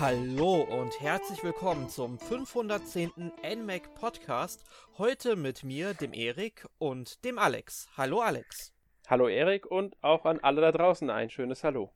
Hallo und herzlich willkommen zum 510. NMAC-Podcast. Heute mit mir, dem Erik und dem Alex. Hallo Alex. Hallo Erik und auch an alle da draußen ein schönes Hallo.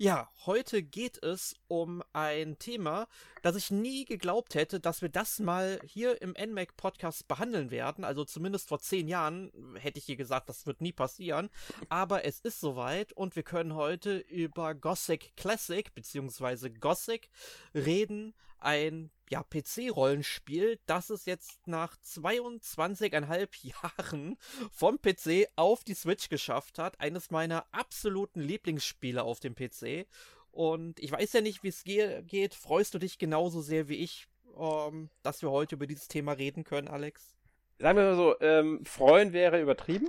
Ja, heute geht es um ein Thema, das ich nie geglaubt hätte, dass wir das mal hier im NMAC-Podcast behandeln werden. Also zumindest vor 10 Jahren hätte ich hier gesagt, das wird nie passieren. Aber es ist soweit und wir können heute über Gothic Classic bzw. Gothic reden. Ein PC-Rollenspiel, das es jetzt nach 22,5 Jahren vom PC auf die Switch geschafft hat. Eines meiner absoluten Lieblingsspiele auf dem PC. Und ich weiß ja nicht, wie es geht. Freust du dich genauso sehr wie ich, dass wir heute über dieses Thema reden können, Alex? Sagen wir mal so, freuen wäre übertrieben.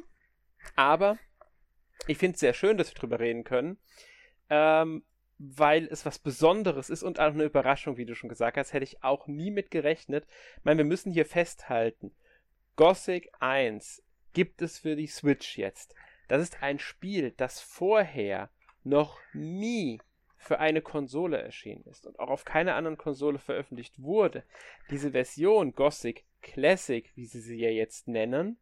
Aber ich finde es sehr schön, dass wir drüber reden können. Weil es was Besonderes ist und auch eine Überraschung, wie du schon gesagt hast, hätte ich auch nie mit gerechnet. Ich meine, wir müssen hier festhalten, Gothic 1 gibt es für die Switch jetzt. Das ist ein Spiel, das vorher noch nie für eine Konsole erschienen ist und auch auf keiner anderen Konsole veröffentlicht wurde. Diese Version Gothic Classic, wie sie sie ja jetzt nennen,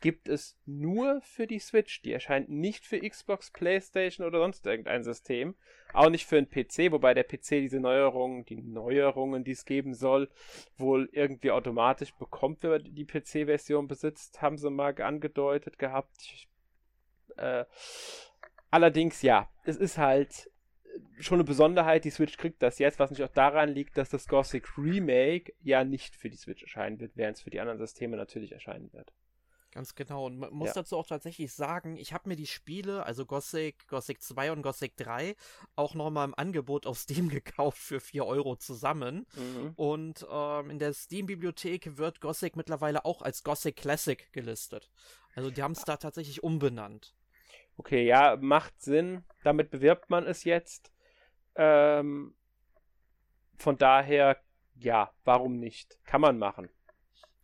gibt es nur für die Switch. Die erscheint nicht für Xbox, Playstation oder sonst irgendein System. Auch nicht für einen PC, wobei der PC diese Neuerungen, die es geben soll, wohl irgendwie automatisch bekommt, wenn man die PC-Version besitzt, haben sie mal angedeutet gehabt. Allerdings, ja, es ist halt schon eine Besonderheit, die Switch kriegt das jetzt, was nicht auch daran liegt, dass das Gothic Remake ja nicht für die Switch erscheinen wird, während es für die anderen Systeme natürlich erscheinen wird. Ganz genau. Und man muss dazu auch tatsächlich sagen, ich habe mir die Spiele, also Gothic, Gothic 2 und Gothic 3, auch nochmal im Angebot auf Steam gekauft für 4 € zusammen. Mhm. Und in der Steam-Bibliothek wird Gothic mittlerweile auch als Gothic Classic gelistet. Also die haben es da tatsächlich umbenannt. Okay, ja, macht Sinn. Damit bewirbt man es jetzt. Von daher, ja, warum nicht? Kann man machen.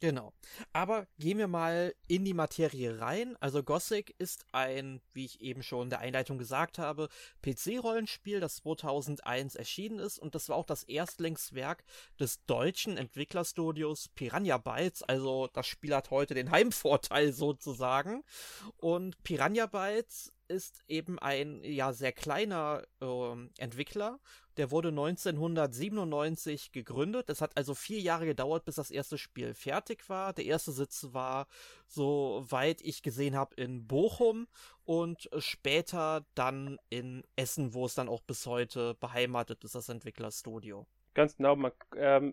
Genau. Aber gehen wir mal in die Materie rein. Also Gothic ist ein, wie ich eben schon in der Einleitung gesagt habe, PC-Rollenspiel, das 2001 erschienen ist. Und das war auch das Erstlingswerk des deutschen Entwicklerstudios Piranha Bytes. Also das Spiel hat heute den Heimvorteil sozusagen. Und Piranha Bytes ist eben ein sehr kleiner Entwickler. Der wurde 1997 gegründet. Es hat also 4 Jahre gedauert, bis das erste Spiel fertig war. Der erste Sitz war, soweit ich gesehen habe, in Bochum und später dann in Essen, wo es dann auch bis heute beheimatet ist, das Entwicklerstudio. Ganz genau.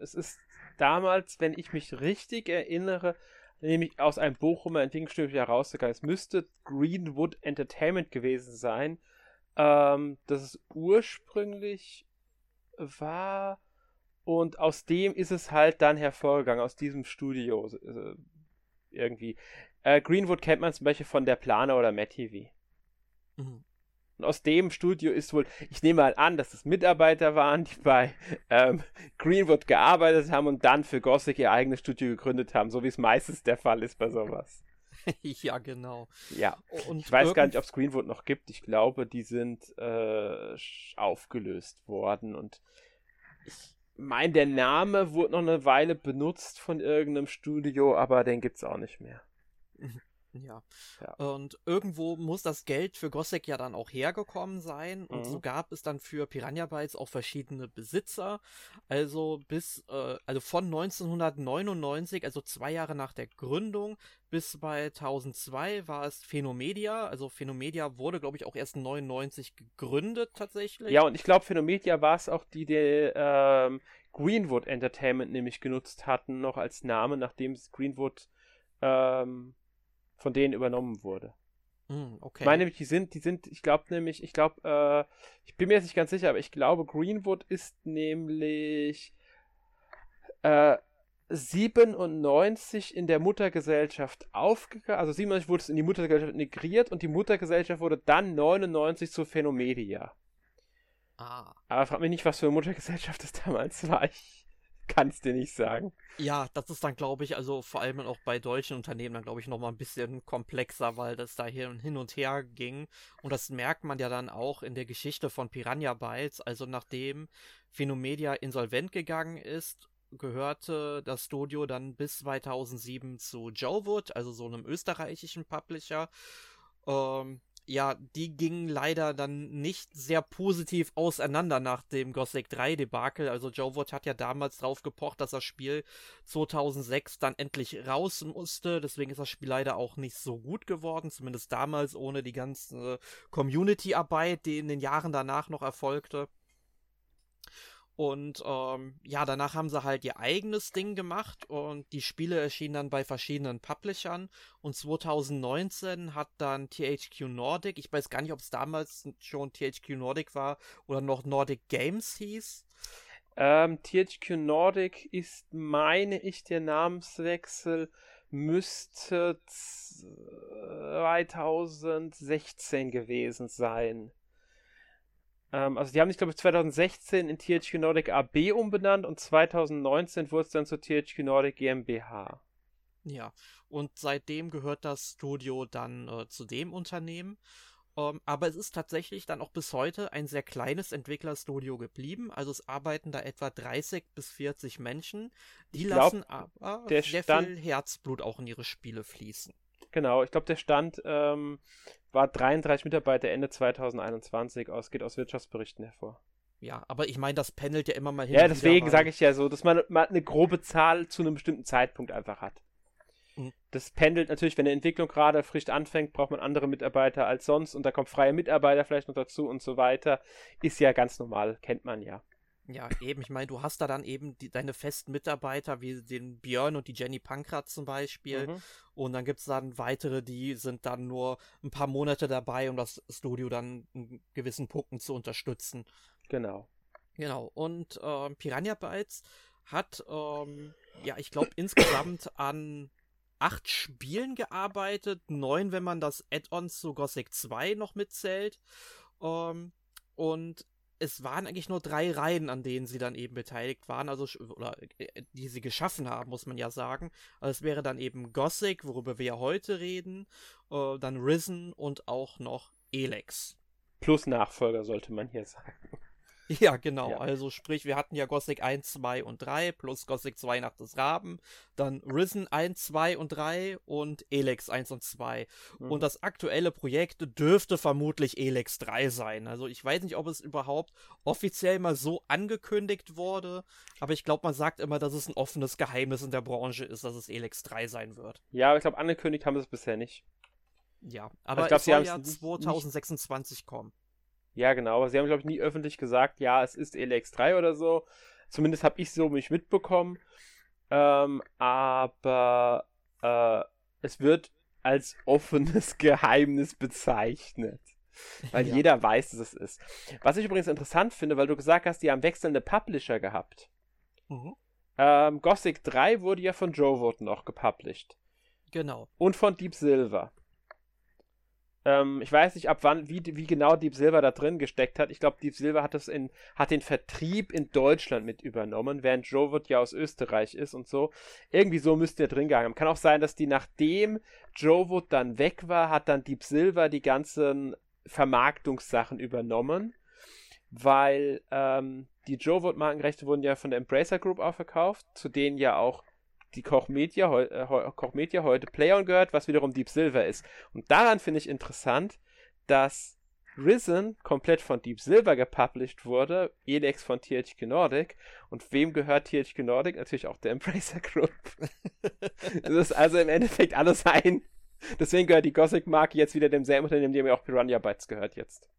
Es ist damals, wenn ich mich richtig erinnere, nämlich aus einem Bochumer Entwicklungsstudio herausgegangen. Es müsste Greenwood Entertainment gewesen sein. Das es ursprünglich war und aus dem ist es halt dann hervorgegangen, aus diesem Studio irgendwie. Greenwood kennt man zum Beispiel von der Planer oder Matt TV. Mhm. Und aus dem Studio ist wohl, ich nehme mal an, dass es Mitarbeiter waren, die bei Greenwood gearbeitet haben und dann für Gothic ihr eigenes Studio gegründet haben, so wie es meistens der Fall ist bei sowas. Ja, genau. Ja, und ich weiß gar nicht, ob es Greenwood noch gibt. Ich glaube, die sind aufgelöst worden und ich meine, der Name wurde noch eine Weile benutzt von irgendeinem Studio, aber den gibt's auch nicht mehr. Ja. Und irgendwo muss das Geld für Gothic ja dann auch hergekommen sein und so gab es dann für Piranha Bytes auch verschiedene Besitzer, also von 1999, also 2 Jahre nach der Gründung, bis 2002 war es Phenomedia, also Phenomedia wurde, glaube ich, auch erst 1999 gegründet tatsächlich. Ja, und ich glaube, Phenomedia war es auch, die Greenwood Entertainment nämlich genutzt hatten, noch als Name, nachdem es Greenwood von denen übernommen wurde. Okay. Ich meine nämlich, ich bin mir jetzt nicht ganz sicher, aber ich glaube, Greenwood ist nämlich 97 in der Muttergesellschaft aufgegangen, also 97 wurde es in die Muttergesellschaft integriert und die Muttergesellschaft wurde dann 99 zu Phenomedia. Aber frag mich nicht, was für eine Muttergesellschaft das damals war. Ich kann's dir nicht sagen. Ja, das ist dann, glaube ich, also vor allem auch bei deutschen Unternehmen dann, glaube ich, nochmal ein bisschen komplexer, weil das da hin und her ging. Und das merkt man ja dann auch in der Geschichte von Piranha Bytes. Also nachdem Phenomedia insolvent gegangen ist, gehörte das Studio dann bis 2007 zu Jowood, also so einem österreichischen Publisher. Ja, die gingen leider dann nicht sehr positiv auseinander nach dem Gothic 3 Debakel. Also Jowood hat ja damals drauf gepocht, dass das Spiel 2006 dann endlich raus musste. Deswegen ist das Spiel leider auch nicht so gut geworden. Zumindest damals ohne die ganze Community-Arbeit, die in den Jahren danach noch erfolgte. Und ja, danach haben sie halt ihr eigenes Ding gemacht und die Spiele erschienen dann bei verschiedenen Publishern. Und 2019 hat dann THQ Nordic, ich weiß gar nicht, ob es damals schon THQ Nordic war oder noch Nordic Games hieß. THQ Nordic ist, meine ich, der Namenswechsel müsste 2016 gewesen sein. Also die haben sich, glaube ich, 2016 in THQ Nordic AB umbenannt und 2019 wurde es dann zu THQ Nordic GmbH. Ja, und seitdem gehört das Studio dann zu dem Unternehmen. Aber es ist tatsächlich dann auch bis heute ein sehr kleines Entwicklerstudio geblieben. Also es arbeiten da etwa 30 bis 40 Menschen. Die lassen aber sehr viel Herzblut auch in ihre Spiele fließen. Genau, ich glaube, der Stand war 33 Mitarbeiter Ende 2021 aus, geht aus Wirtschaftsberichten hervor. Ja, aber ich meine, das pendelt ja immer mal hin. Ja, deswegen sage ich ja so, dass man eine grobe Zahl zu einem bestimmten Zeitpunkt einfach hat. Mhm. Das pendelt natürlich, wenn eine Entwicklung gerade frisch anfängt, braucht man andere Mitarbeiter als sonst und da kommt freie Mitarbeiter vielleicht noch dazu und so weiter. Ist ja ganz normal, kennt man ja. Ja, eben, ich meine, du hast da dann eben deine festen Mitarbeiter, wie den Björn und die Jenny Pankrat zum Beispiel. Mhm. Und dann gibt es dann weitere, die sind dann nur ein paar Monate dabei, um das Studio dann in gewissen Punkten zu unterstützen. Genau. Genau, und Piranha Bytes hat, ja, ich glaube, insgesamt an 8 Spielen gearbeitet, 9, wenn man das Add-on zu Gothic 2 noch mitzählt. Und es waren eigentlich nur 3 Reihen, an denen sie dann eben beteiligt waren, also oder die sie geschaffen haben, muss man ja sagen. Also es wäre dann eben Gothic, worüber wir ja heute reden, dann Risen und auch noch Elex. Plus Nachfolger, sollte man hier sagen. Ja, genau. Ja. Also sprich, wir hatten ja Gothic 1, 2 und 3 plus Gothic 2 Nacht des Raben, dann Risen 1, 2 und 3 und Elex 1 und 2. Mhm. Und das aktuelle Projekt dürfte vermutlich Elex 3 sein. Also ich weiß nicht, ob es überhaupt offiziell mal so angekündigt wurde, aber ich glaube, man sagt immer, dass es ein offenes Geheimnis in der Branche ist, dass es Elex 3 sein wird. Ja, aber ich glaube, angekündigt haben sie es bisher nicht. Ja, aber ich glaub, es soll ja 2026 kommen. Ja, genau, aber sie haben, glaube ich, nie öffentlich gesagt, ja, es ist Elex 3 oder so. Zumindest habe ich so nicht mitbekommen. Aber es wird als offenes Geheimnis bezeichnet. Weil jeder weiß, dass es ist. Was ich übrigens interessant finde, weil du gesagt hast, die haben wechselnde Publisher gehabt. Mhm. Gothic 3 wurde ja von Jowood noch gepublished. Genau. Und von Deep Silver. Ich weiß nicht, ab wann, wie genau Deep Silver da drin gesteckt hat. Ich glaube, Deep Silver hat den Vertrieb in Deutschland mit übernommen, während Jowood ja aus Österreich ist und so. Irgendwie so müsste der drin gegangen haben. Kann auch sein, dass die, nachdem Jowood dann weg war, hat dann Deep Silver die ganzen Vermarktungssachen übernommen, weil die Jowood-Markenrechte wurden ja von der Embracer Group auch verkauft, zu denen ja auch die Koch Media heute Play-On gehört, was wiederum Deep Silver ist. Und daran finde ich interessant, dass Risen komplett von Deep Silver gepublished wurde, Elex von THQ Nordic. Und wem gehört THQ Nordic? Natürlich auch der Embracer Group. Das ist also im Endeffekt alles ein. Deswegen gehört die Gothic-Marke jetzt wieder demselben Unternehmen, dem ja auch Piranha Bytes gehört jetzt.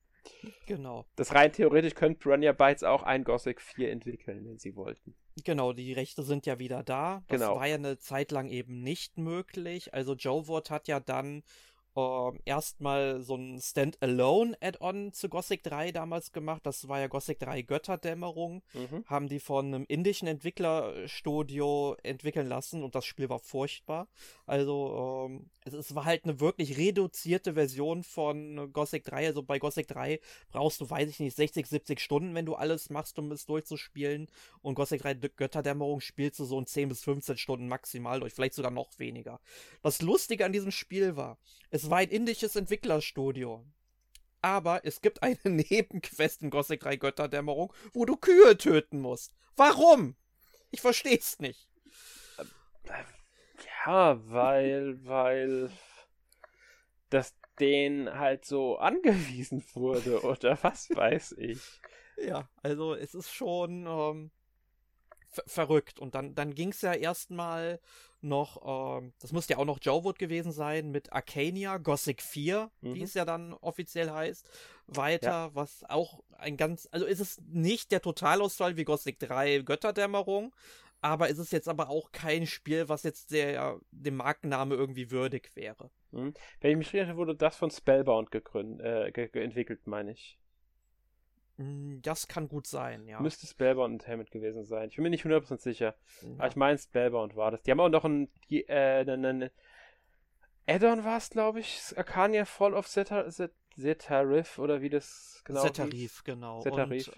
Genau. Das rein theoretisch könnte Piranha Bytes auch ein Gothic 4 entwickeln, wenn sie wollten. Genau, die Rechte sind ja wieder da. Das war ja eine Zeit lang eben nicht möglich. Also Jowood hat ja dann erstmal so ein Standalone-Add-on zu Gothic 3 damals gemacht. Das war ja Gothic 3 Götterdämmerung. Haben die von einem indischen Entwicklerstudio entwickeln lassen und das Spiel war furchtbar. Also es war halt eine wirklich reduzierte Version von Gothic 3. Also bei Gothic 3 brauchst du, weiß ich nicht, 60, 70 Stunden, wenn du alles machst, um es durchzuspielen. Und Gothic 3 Götterdämmerung spielst du so in 10 bis 15 Stunden maximal durch, vielleicht sogar noch weniger. Das Lustige an diesem Spiel war, es war ein indisches Entwicklerstudio. Aber es gibt eine Nebenquest in Gothic 3 Götterdämmerung, wo du Kühe töten musst. Warum? Ich versteh's nicht. Ja, weil das denen halt so angewiesen wurde oder was weiß ich. Ja, also es ist schon verrückt. Und dann ging's ja erstmal noch, das müsste ja auch noch Jowood gewesen sein, mit Arcania, Gothic 4, wie es ja dann offiziell heißt, weiter, ja. Was auch also es ist nicht der Totalausfall wie Gothic 3 Götterdämmerung, aber es ist jetzt aber auch kein Spiel, was jetzt dem Markenname irgendwie würdig wäre. Wenn ich mich erinnere, wurde das von Spellbound entwickelt, meine ich. Das kann gut sein, ja. Müsste Spellbound Entertainment gewesen sein. Ich bin mir nicht 100% sicher. Ja. Aber ich meine, Spellbound war das. Die haben auch noch einen Add-on war es, glaube ich. Arcania Fall of Setarrif oder wie das genau hieß. Setarrif, genau. Setarrif.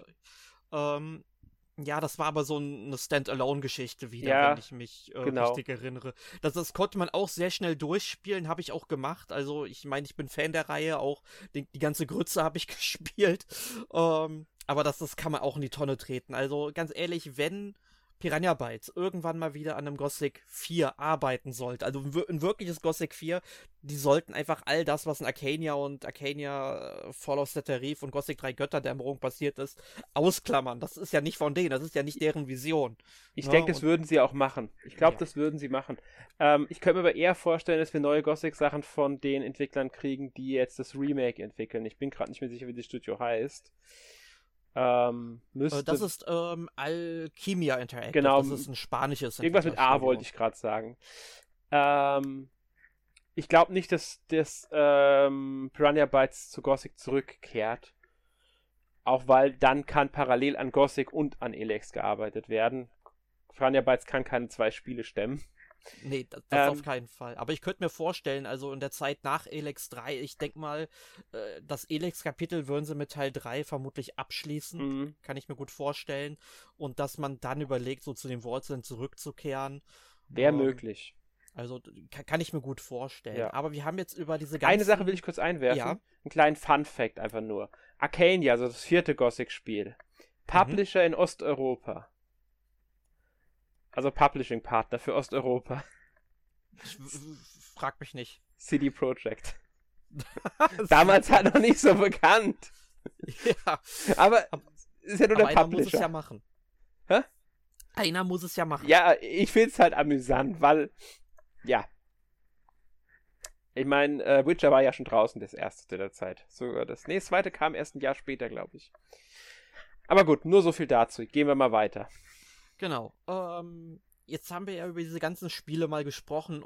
Ja, das war aber so eine Standalone-Geschichte wieder, ja, wenn ich mich richtig erinnere. Das konnte man auch sehr schnell durchspielen, habe ich auch gemacht. Also ich meine, ich bin Fan der Reihe, auch die ganze Grütze habe ich gespielt. Aber das kann man auch in die Tonne treten. Also ganz ehrlich, wenn Piranha Bytes irgendwann mal wieder an einem Gothic 4 arbeiten sollte, also ein wirkliches Gothic 4, die sollten einfach all das, was in Arcania Fall of Setarrif und Gothic 3 Götterdämmerung passiert ist, ausklammern. Das ist ja nicht von denen, das ist ja nicht deren Vision. Ich denke, das würden sie auch machen. Ich glaube, das würden sie machen. Ich könnte mir aber eher vorstellen, dass wir neue Gothic-Sachen von den Entwicklern kriegen, die jetzt das Remake entwickeln. Ich bin gerade nicht mehr sicher, wie das Studio heißt. Das ist Alchemia Interactive, genau, das ist ein spanisches irgendwas mit A wollte ich gerade sagen. Ich glaube nicht, dass das Piranha Bytes zu Gothic zurückkehrt, auch weil dann kann parallel an Gothic und an Elex gearbeitet werden. Piranha Bytes kann keine zwei Spiele stemmen. Nee, das auf keinen Fall. Aber ich könnte mir vorstellen, also in der Zeit nach Elex 3, ich denke mal, das Elex-Kapitel würden sie mit Teil 3 vermutlich abschließen. Kann ich mir gut vorstellen. Und dass man dann überlegt, so zu den Wurzeln zurückzukehren. Wäre möglich. Also kann ich mir gut vorstellen. Ja. Aber wir haben jetzt über diese ganze... Eine Sache will ich kurz einwerfen. Ja? Einen kleinen Fun-Fact einfach nur. Arcania, also das 4. Gothic-Spiel. Publisher in Osteuropa. Also Publishing-Partner für Osteuropa. Frag mich nicht. CD Projekt. Damals halt noch nicht so bekannt. Ja. Aber ist ja nur der Publisher. Einer muss es ja machen. Hä? Einer muss es ja machen. Ja, ich find's halt amüsant, weil, ja. Ich meine, Witcher war ja schon draußen, das erste zu der Zeit. Sogar das zweite kam erst ein Jahr später, glaube ich. Aber gut, nur so viel dazu. Gehen wir mal weiter. Genau, jetzt haben wir ja über diese ganzen Spiele mal gesprochen,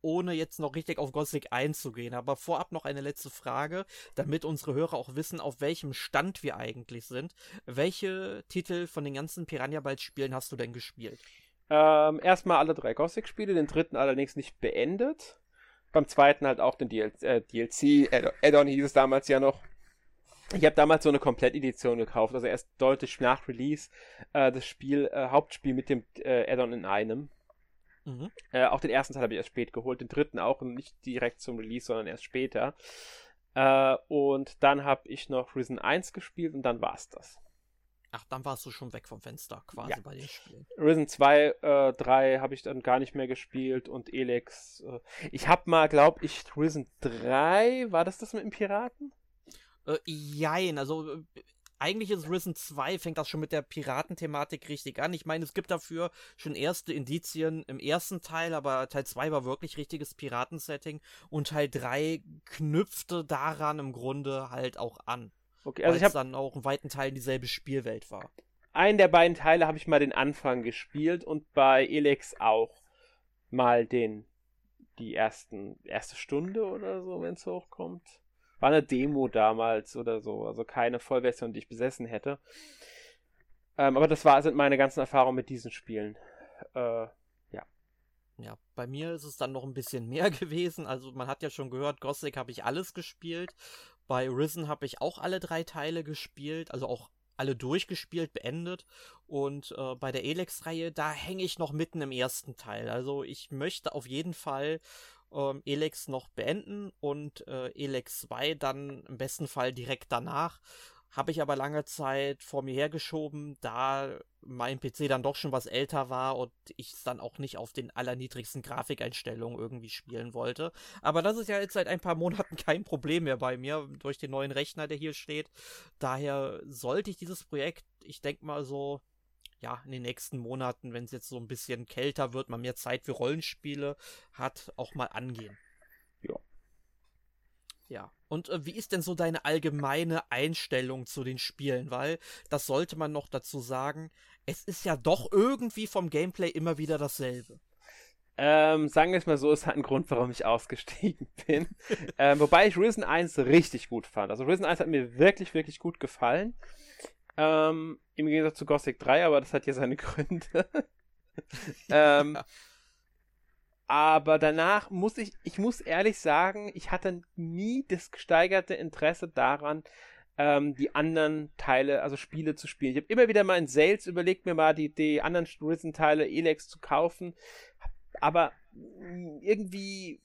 ohne jetzt noch richtig auf Gothic einzugehen. Aber vorab noch eine letzte Frage, damit unsere Hörer auch wissen, auf welchem Stand wir eigentlich sind. Welche Titel von den ganzen Piranha Bytes Spielen hast du denn gespielt? Erstmal alle 3 Gothic-Spiele, den 3. allerdings nicht beendet. Beim zweiten halt auch den DLC, Add-on hieß es damals ja noch. Ich habe damals so eine Komplettedition gekauft, also erst deutlich nach Release das Spiel, Hauptspiel mit dem Add-on in einem. Auch den ersten Teil habe ich erst spät geholt, den 3. auch nicht direkt zum Release, sondern erst später. Und dann habe ich noch Risen 1 gespielt und dann war's das. Ach, dann warst du schon weg vom Fenster quasi bei den Spielen. Risen 2, 3 habe ich dann gar nicht mehr gespielt und Elex. Ich habe mal, glaube ich, Risen 3, war das mit dem Piraten? Jein, also eigentlich ist Risen 2, fängt das schon mit der Piratenthematik richtig an. Ich meine, es gibt dafür schon erste Indizien im ersten Teil, aber Teil 2 war wirklich richtiges Piratensetting und Teil 3 knüpfte daran im Grunde halt auch an. Okay, also weil es dann auch in weiten Teilen dieselbe Spielwelt war. Einen der beiden Teile habe ich mal den Anfang gespielt und bei Elex auch mal den die erste Stunde oder so, wenn es hochkommt. War eine Demo damals oder so, also keine Vollversion, die ich besessen hätte. Aber das sind meine ganzen Erfahrungen mit diesen Spielen. Ja, bei mir ist es dann noch ein bisschen mehr gewesen. Also man hat ja schon gehört, Gothic habe ich alles gespielt. Bei Risen habe ich auch alle 3 Teile gespielt, also auch alle durchgespielt, beendet. Und bei der Elex-Reihe, da hänge ich noch mitten im ersten Teil. Also ich möchte auf jeden Fall Elex noch beenden und Elex 2 dann im besten Fall direkt danach. Habe ich aber lange Zeit vor mir hergeschoben, da mein PC dann doch schon was älter war und ich es dann auch nicht auf den allerniedrigsten Grafikeinstellungen irgendwie spielen wollte. Aber das ist ja jetzt seit ein paar Monaten kein Problem mehr bei mir, durch den neuen Rechner, der hier steht. Daher sollte ich dieses Projekt, ich denke mal so, ja, in den nächsten Monaten, wenn es jetzt so ein bisschen kälter wird, man mehr Zeit für Rollenspiele hat, auch mal angehen. Ja. Ja, und wie ist denn so deine allgemeine Einstellung zu den Spielen? Weil, das sollte man noch dazu sagen, es ist ja doch irgendwie vom Gameplay immer wieder dasselbe. Sagen wir es mal so, es hat einen Grund, warum ich ausgestiegen bin. Wobei ich Risen 1 richtig gut fand. Also Risen 1 hat mir wirklich, wirklich gut gefallen. Im Gegensatz zu Gothic 3, aber das hat ja seine Gründe. Aber danach muss ich ehrlich sagen, ich hatte nie das gesteigerte Interesse daran, die anderen Teile, also Spiele zu spielen. Ich habe immer wieder mal in Sales überlegt, mir mal die anderen Risen-Teile Elex zu kaufen, aber irgendwie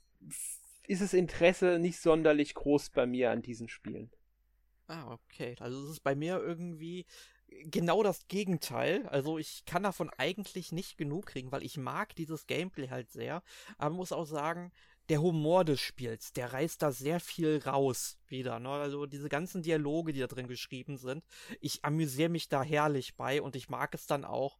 ist das Interesse nicht sonderlich groß bei mir an diesen Spielen. Ah, okay. Also es ist bei mir irgendwie genau das Gegenteil, also ich kann davon eigentlich nicht genug kriegen, weil ich mag dieses Gameplay halt sehr, aber man muss auch sagen, der Humor des Spiels, der reißt da sehr viel raus wieder, ne? Also diese ganzen Dialoge, die da drin geschrieben sind, ich amüsiere mich da herrlich bei und ich mag es dann auch,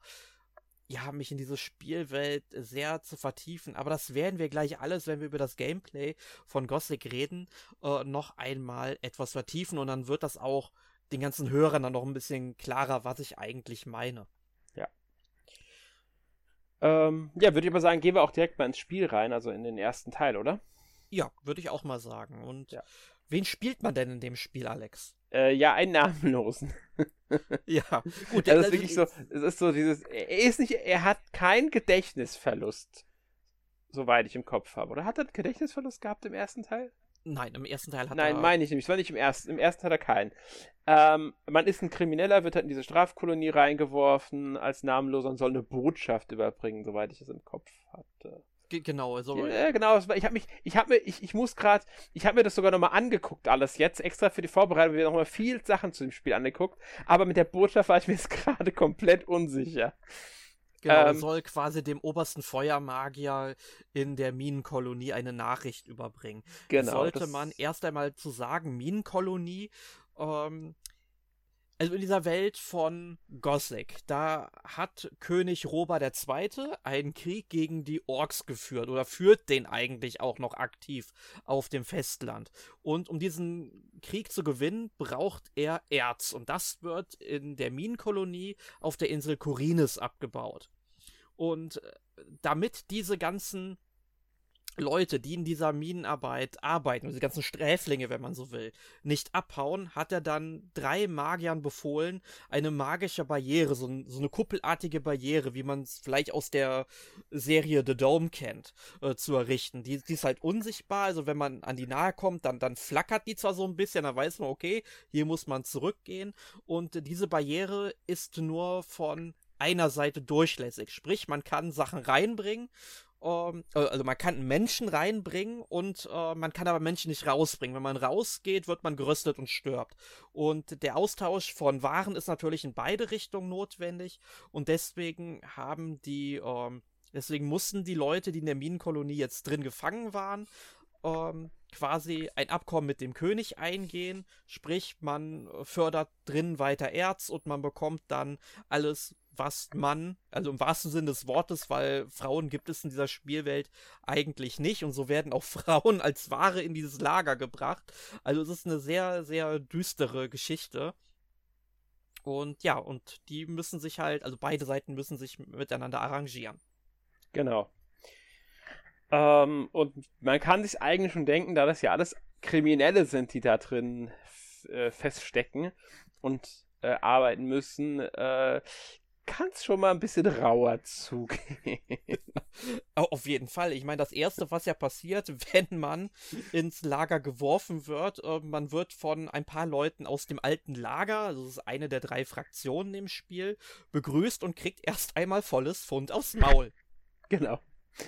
ja, mich in diese Spielwelt sehr zu vertiefen, aber das werden wir gleich alles, wenn wir über das Gameplay von Gothic reden, noch einmal etwas vertiefen und dann wird das auch den ganzen Hörern dann noch ein bisschen klarer, was ich eigentlich meine. Ja. Würde ich aber sagen, gehen wir auch direkt mal ins Spiel rein, also in den ersten Teil, oder? Ja, würde ich auch mal sagen. Und ja. Wen spielt man denn in dem Spiel, Alex? Einen Namenlosen. Ja, gut. Das ist wirklich so, es ist so dieses, er hat keinen Gedächtnisverlust, soweit ich im Kopf habe. Oder hat er einen Gedächtnisverlust gehabt im ersten Teil? Nein, im ersten Teil hat er... Nein, meine ich nicht. Es war nicht im ersten hat er keinen. Man ist ein Krimineller, wird halt in diese Strafkolonie reingeworfen als Namenloser und soll eine Botschaft überbringen, soweit ich es im Kopf hatte. Genau, so. Ja, genau. Ich habe mir das sogar nochmal angeguckt, alles jetzt, extra für die Vorbereitung, wir haben nochmal viel Sachen zu dem Spiel angeguckt, aber mit der Botschaft war ich mir jetzt gerade komplett unsicher. Genau, soll quasi dem obersten Feuermagier in der Minenkolonie eine Nachricht überbringen. Genau, sollte man erst einmal zu sagen, Minenkolonie, also in dieser Welt von Gothic, da hat König Robert II. Einen Krieg gegen die Orks geführt oder führt den eigentlich auch noch aktiv auf dem Festland. Und um diesen Krieg zu gewinnen, braucht er Erz. Und das wird in der Minenkolonie auf der Insel Korines abgebaut. Und damit diese ganzen Leute, die in dieser Minenarbeit arbeiten, also die ganzen Sträflinge, wenn man so will, nicht abhauen, hat er dann 3 Magiern befohlen, eine magische Barriere, so eine kuppelartige Barriere, wie man es vielleicht aus der Serie The Dome kennt, zu errichten. Die ist halt unsichtbar, also wenn man an die nahe kommt, dann flackert die zwar so ein bisschen, dann weiß man, okay, hier muss man zurückgehen und diese Barriere ist nur von einer Seite durchlässig, sprich, man kann Sachen reinbringen, also man kann Menschen reinbringen und man kann aber Menschen nicht rausbringen. Wenn man rausgeht, wird man geröstet und stirbt. Und der Austausch von Waren ist natürlich in beide Richtungen notwendig und deswegen mussten die Leute, die in der Minenkolonie jetzt drin gefangen waren, quasi ein Abkommen mit dem König eingehen, sprich man fördert drin weiter Erz und man bekommt dann alles, was man, also im wahrsten Sinne des Wortes, weil Frauen gibt es in dieser Spielwelt eigentlich nicht und so werden auch Frauen als Ware in dieses Lager gebracht. Also es ist eine sehr, sehr düstere Geschichte. Und ja, und die müssen sich halt, also beide Seiten müssen sich miteinander arrangieren. Genau. Und man kann sich eigentlich schon denken, da das ja alles Kriminelle sind, die da drin feststecken und arbeiten müssen, kann es schon mal ein bisschen rauer zugehen. Oh, auf jeden Fall. Ich meine, das Erste, was ja passiert, wenn man ins Lager geworfen wird, man wird von ein paar Leuten aus dem alten Lager, das ist eine der 3 Fraktionen im Spiel, begrüßt und kriegt erst einmal volles Pfund aufs Maul. Genau.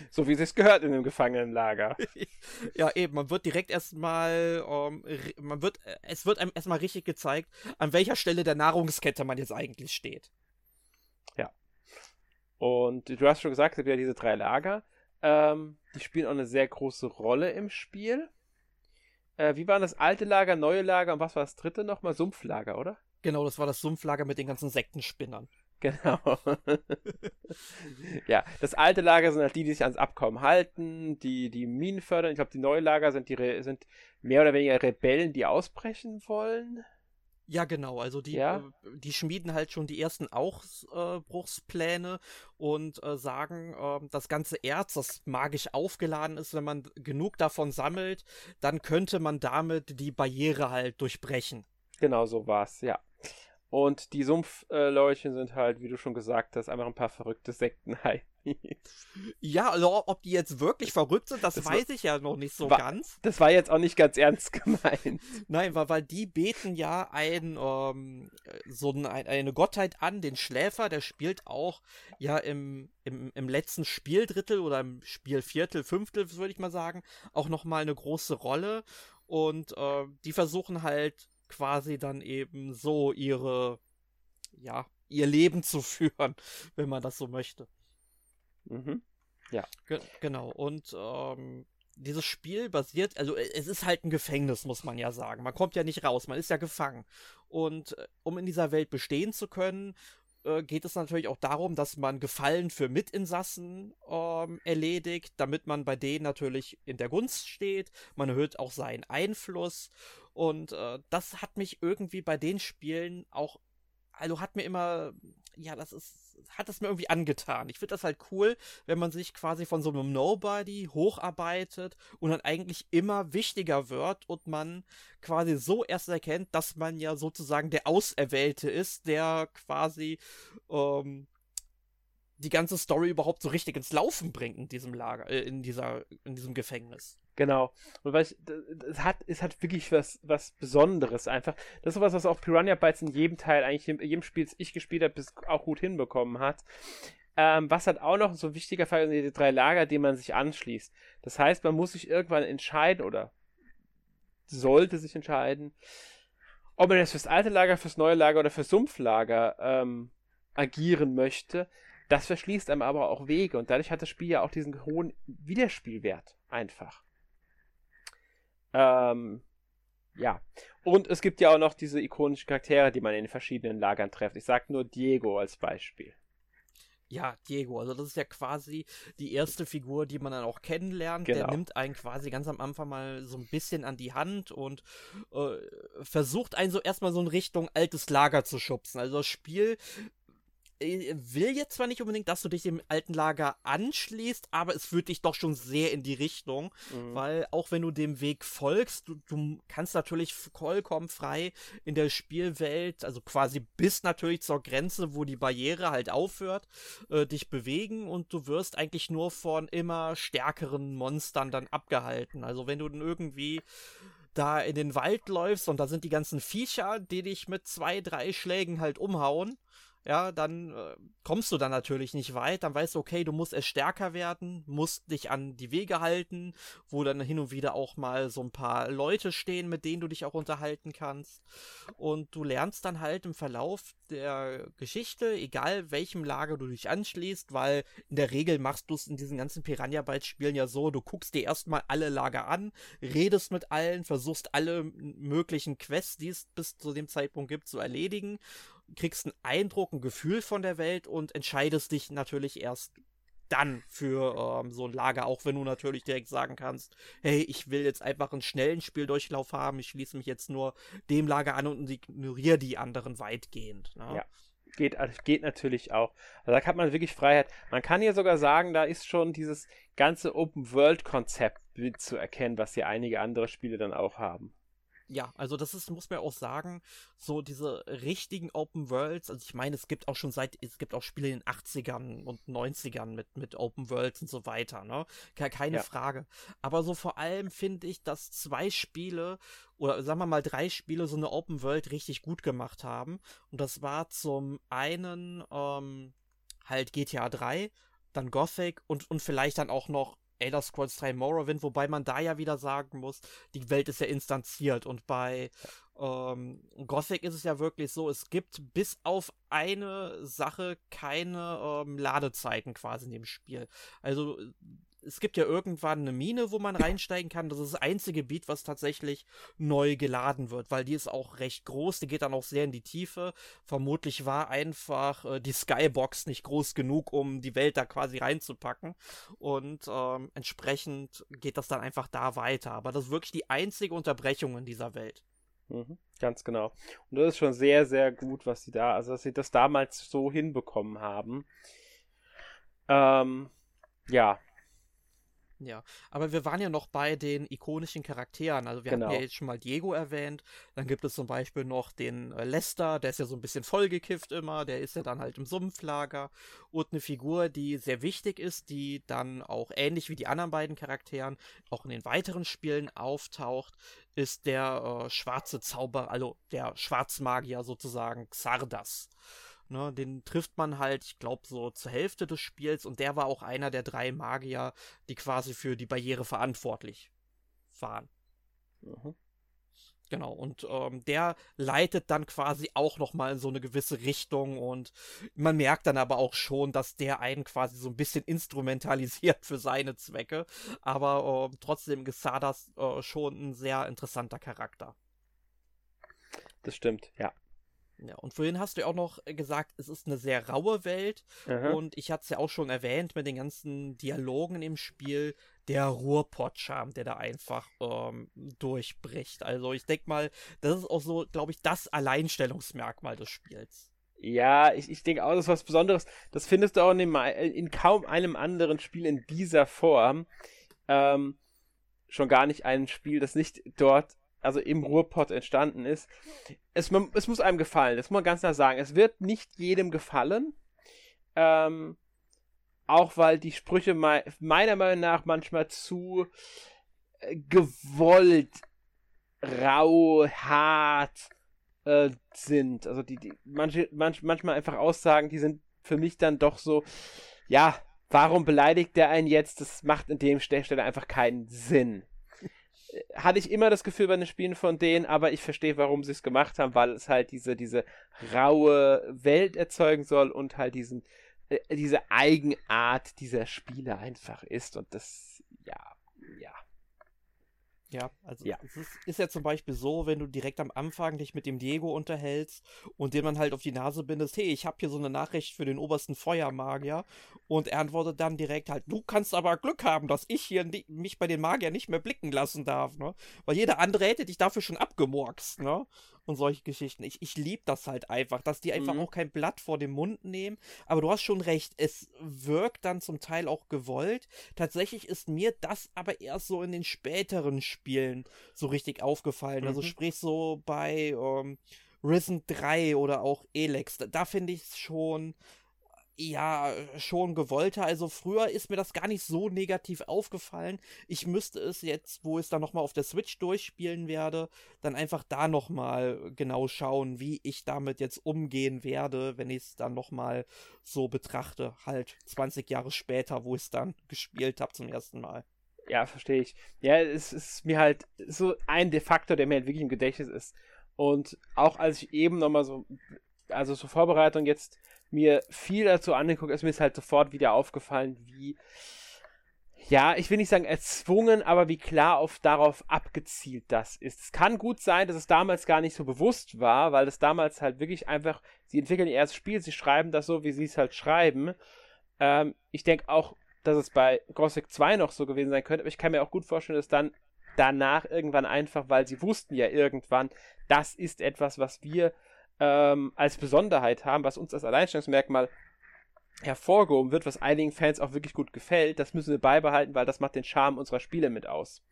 So wie es sich gehört in dem Gefangenenlager. Ja, eben, man wird direkt erstmal, es wird einem erstmal richtig gezeigt, an welcher Stelle der Nahrungskette man jetzt eigentlich steht. Ja. Und du hast schon gesagt, es gibt ja diese 3 Lager. Die spielen auch eine sehr große Rolle im Spiel. Wie waren das alte Lager, neue Lager und was war das dritte nochmal? Sumpflager, oder? Genau, das war das Sumpflager mit den ganzen Sektenspinnern. Genau. Ja, das alte Lager sind halt die sich ans Abkommen halten, die Minen fördern. Ich glaube, die neuen Lager sind mehr oder weniger Rebellen, die ausbrechen wollen. Ja, genau. Also die schmieden halt schon die ersten Ausbruchspläne und sagen, das ganze Erz, das magisch aufgeladen ist, wenn man genug davon sammelt, dann könnte man damit die Barriere halt durchbrechen. Genau, so war's, ja. Und die Sumpfleutchen sind halt, wie du schon gesagt hast, einfach ein paar verrückte Sekten-Heinis. Ja, also ob die jetzt wirklich verrückt sind, das weiß ich ja noch nicht so ganz. Das war jetzt auch nicht ganz ernst gemeint. Nein, weil die beten ja eine Gottheit an, den Schläfer, der spielt auch ja im letzten Spieldrittel oder im Spielviertel, Fünftel, würde ich mal sagen, auch nochmal eine große Rolle. Und die versuchen halt quasi dann eben so ihr Leben zu führen, wenn man das so möchte. Mhm. Ja. Genau. Und dieses Spiel basiert, also es ist halt ein Gefängnis, muss man ja sagen. Man kommt ja nicht raus, man ist ja gefangen. Und um in dieser Welt bestehen zu können, geht es natürlich auch darum, dass man Gefallen für Mitinsassen erledigt, damit man bei denen natürlich in der Gunst steht. Man erhöht auch seinen Einfluss. Und das hat mich irgendwie bei den Spielen auch, also hat mir immer, ja, hat es mir irgendwie angetan. Ich finde das halt cool, wenn man sich quasi von so einem Nobody hocharbeitet und dann eigentlich immer wichtiger wird und man quasi so erst erkennt, dass man ja sozusagen der Auserwählte ist, der quasi die ganze Story überhaupt so richtig ins Laufen bringt in diesem Lager, in diesem Gefängnis. Genau. Und weil es hat wirklich was Besonderes einfach. Das ist sowas, was auch Piranha Bytes in jedem Teil, eigentlich in jedem Spiel, das ich gespielt habe, auch gut hinbekommen hat. Was halt auch noch so ein wichtiger Fall ist, sind die 3 Lager, denen man sich anschließt. Das heißt, man muss sich irgendwann entscheiden oder sollte sich entscheiden, ob man jetzt fürs alte Lager, fürs neue Lager oder fürs Sumpflager agieren möchte. Das verschließt einem aber auch Wege und dadurch hat das Spiel ja auch diesen hohen Wiederspielwert einfach. Ja. Und es gibt ja auch noch diese ikonischen Charaktere, die man in den verschiedenen Lagern trifft. Ich sag nur Diego als Beispiel. Ja, Diego, also das ist ja quasi die erste Figur, die man dann auch kennenlernt, genau. Der nimmt einen quasi ganz am Anfang mal so ein bisschen an die Hand und versucht einen so erstmal so in Richtung altes Lager zu schubsen. Also das Spiel will jetzt zwar nicht unbedingt, dass du dich dem alten Lager anschließt, aber es führt dich doch schon sehr in die Richtung, weil auch wenn du dem Weg folgst, du kannst natürlich vollkommen frei in der Spielwelt, also quasi bis natürlich zur Grenze, wo die Barriere halt aufhört, dich bewegen und du wirst eigentlich nur von immer stärkeren Monstern dann abgehalten. Also wenn du dann irgendwie da in den Wald läufst und da sind die ganzen Viecher, die dich mit 2, 3 Schlägen halt umhauen, ja, dann kommst du dann natürlich nicht weit, dann weißt du, okay, du musst erst stärker werden, musst dich an die Wege halten, wo dann hin und wieder auch mal so ein paar Leute stehen, mit denen du dich auch unterhalten kannst. Und du lernst dann halt im Verlauf der Geschichte, egal welchem Lager du dich anschließt, weil in der Regel machst du es in diesen ganzen Piranha Bytes Spielen ja so, du guckst dir erstmal alle Lager an, redest mit allen, versuchst alle möglichen Quests, die es bis zu dem Zeitpunkt gibt, zu erledigen, kriegst einen Eindruck, ein Gefühl von der Welt und entscheidest dich natürlich erst dann für so ein Lager, auch wenn du natürlich direkt sagen kannst, hey, ich will jetzt einfach einen schnellen Spieldurchlauf haben, ich schließe mich jetzt nur dem Lager an und ignoriere die anderen weitgehend. Ne? Ja, Geht natürlich auch. Also da hat man wirklich Freiheit. Man kann hier sogar sagen, da ist schon dieses ganze Open-World-Konzept zu erkennen, was hier einige andere Spiele dann auch haben. Ja, also das ist, muss man auch sagen, so diese richtigen Open Worlds, also ich meine, es gibt auch Spiele in den 80ern und 90ern mit Open Worlds und so weiter, ne? Keine Frage. Aber so vor allem finde ich, dass zwei Spiele, oder sagen wir mal 3 Spiele, so eine Open World richtig gut gemacht haben. Und das war zum einen halt GTA 3, dann Gothic und vielleicht dann auch noch Elder Scrolls 3 Morrowind, wobei man da ja wieder sagen muss, die Welt ist ja instanziert und bei Gothic ist es ja wirklich so, es gibt bis auf eine Sache keine Ladezeiten quasi in dem Spiel. Also es gibt ja irgendwann eine Mine, wo man reinsteigen kann, das ist das einzige Gebiet, was tatsächlich neu geladen wird, weil die ist auch recht groß, die geht dann auch sehr in die Tiefe, vermutlich war einfach die Skybox nicht groß genug, um die Welt da quasi reinzupacken und entsprechend geht das dann einfach da weiter, aber das ist wirklich die einzige Unterbrechung in dieser Welt. Mhm, ganz genau. Und das ist schon sehr, sehr gut, dass sie das damals so hinbekommen haben. Ja, aber wir waren ja noch bei den ikonischen Charakteren, also wir hatten ja jetzt schon mal Diego erwähnt, dann gibt es zum Beispiel noch den Lester, der ist ja so ein bisschen vollgekifft immer, der ist ja dann halt im Sumpflager und eine Figur, die sehr wichtig ist, die dann auch ähnlich wie die anderen beiden Charakteren auch in den weiteren Spielen auftaucht, ist der schwarze Zauberer, also der Schwarzmagier sozusagen, Xardas. Ne, den trifft man halt, ich glaube, so zur Hälfte des Spiels und der war auch einer der 3 Magier, die quasi für die Barriere verantwortlich waren. Mhm. Genau, und der leitet dann quasi auch nochmal in so eine gewisse Richtung und man merkt dann aber auch schon, dass der einen quasi so ein bisschen instrumentalisiert für seine Zwecke, aber trotzdem ist Xardas schon ein sehr interessanter Charakter. Das stimmt, ja. Ja, und vorhin hast du ja auch noch gesagt, es ist eine sehr raue Welt. Aha. Und ich hatte es ja auch schon erwähnt mit den ganzen Dialogen im Spiel, der Ruhrpott-Charme, der da einfach durchbricht. Also ich denke mal, das ist auch so, glaube ich, das Alleinstellungsmerkmal des Spiels. Ja, ich denke auch, das ist was Besonderes. Das findest du auch in kaum einem anderen Spiel in dieser Form. Schon gar nicht ein Spiel, das nicht dort, also im Ruhrpott entstanden ist. Es muss einem gefallen, das muss man ganz klar sagen. Es wird nicht jedem gefallen, auch weil die Sprüche meiner Meinung nach manchmal zu gewollt, rau, hart sind. Also die manchmal einfach Aussagen, die sind für mich dann doch so, ja, warum beleidigt der einen jetzt? Das macht an dem Stelle einfach keinen Sinn. Hatte ich immer das Gefühl bei den Spielen von denen, aber ich verstehe, warum sie es gemacht haben, weil es halt diese raue Welt erzeugen soll und halt diese Eigenart dieser Spiele einfach ist und das, ja. Ja, also es ist ja zum Beispiel so, wenn du direkt am Anfang dich mit dem Diego unterhältst und den man halt auf die Nase bindest, hey, ich habe hier so eine Nachricht für den obersten Feuermagier und er antwortet dann direkt halt, du kannst aber Glück haben, dass ich hier mich bei den Magiern nicht mehr blicken lassen darf, ne? Weil jeder andere hätte dich dafür schon abgemurkst, ne? Und solche Geschichten. Ich liebe das halt einfach, dass die einfach auch kein Blatt vor den Mund nehmen. Aber du hast schon recht, es wirkt dann zum Teil auch gewollt. Tatsächlich ist mir das aber erst so in den späteren Spielen so richtig aufgefallen. Mhm. Also sprich so bei Risen 3 oder auch Elex. Da finde ich es schon, ja, schon gewollter. Also früher ist mir das gar nicht so negativ aufgefallen. Ich müsste es jetzt, wo ich es dann nochmal auf der Switch durchspielen werde, dann einfach da nochmal genau schauen, wie ich damit jetzt umgehen werde, wenn ich es dann nochmal so betrachte. Halt 20 Jahre später, wo ich es dann gespielt habe zum ersten Mal. Ja, verstehe ich. Ja, es ist mir halt so ein Faktor, der mir halt wirklich im Gedächtnis ist. Und auch als ich eben nochmal so, also zur Vorbereitung jetzt mir viel dazu angeguckt, ist mir ist halt sofort wieder aufgefallen, wie, ja, ich will nicht sagen erzwungen, aber wie klar darauf abgezielt das ist. Es kann gut sein, dass es damals gar nicht so bewusst war, weil es damals halt wirklich einfach, sie entwickeln ihr erstes Spiel, sie schreiben das so, wie sie es halt schreiben. Ich denke auch, dass es bei Gothic 2 noch so gewesen sein könnte, aber ich kann mir auch gut vorstellen, dass dann danach irgendwann einfach, weil sie wussten ja irgendwann, das ist etwas, was wir als Besonderheit haben, was uns als Alleinstellungsmerkmal hervorgehoben wird, was einigen Fans auch wirklich gut gefällt. Das müssen wir beibehalten, weil das macht den Charme unserer Spiele mit aus.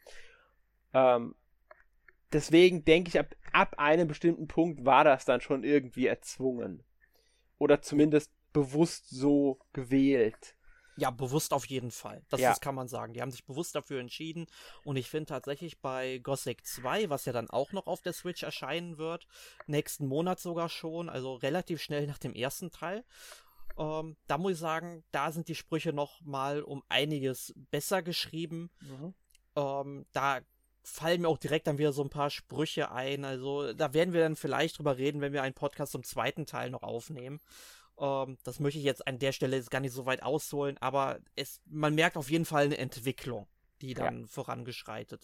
Deswegen denke ich, ab einem bestimmten Punkt war das dann schon irgendwie erzwungen. Oder zumindest bewusst so gewählt. Ja, bewusst auf jeden Fall. Das kann man sagen. Die haben sich bewusst dafür entschieden. Und ich finde tatsächlich bei Gothic 2, was ja dann auch noch auf der Switch erscheinen wird, nächsten Monat sogar schon, also relativ schnell nach dem ersten Teil, da muss ich sagen, da sind die Sprüche noch mal um einiges besser geschrieben. Mhm. Da fallen mir auch direkt dann wieder so ein paar Sprüche ein. Also da werden wir dann vielleicht drüber reden, wenn wir einen Podcast zum zweiten Teil noch aufnehmen. Das möchte ich jetzt an der Stelle jetzt gar nicht so weit ausholen, aber man merkt auf jeden Fall eine Entwicklung, die dann vorangeschritten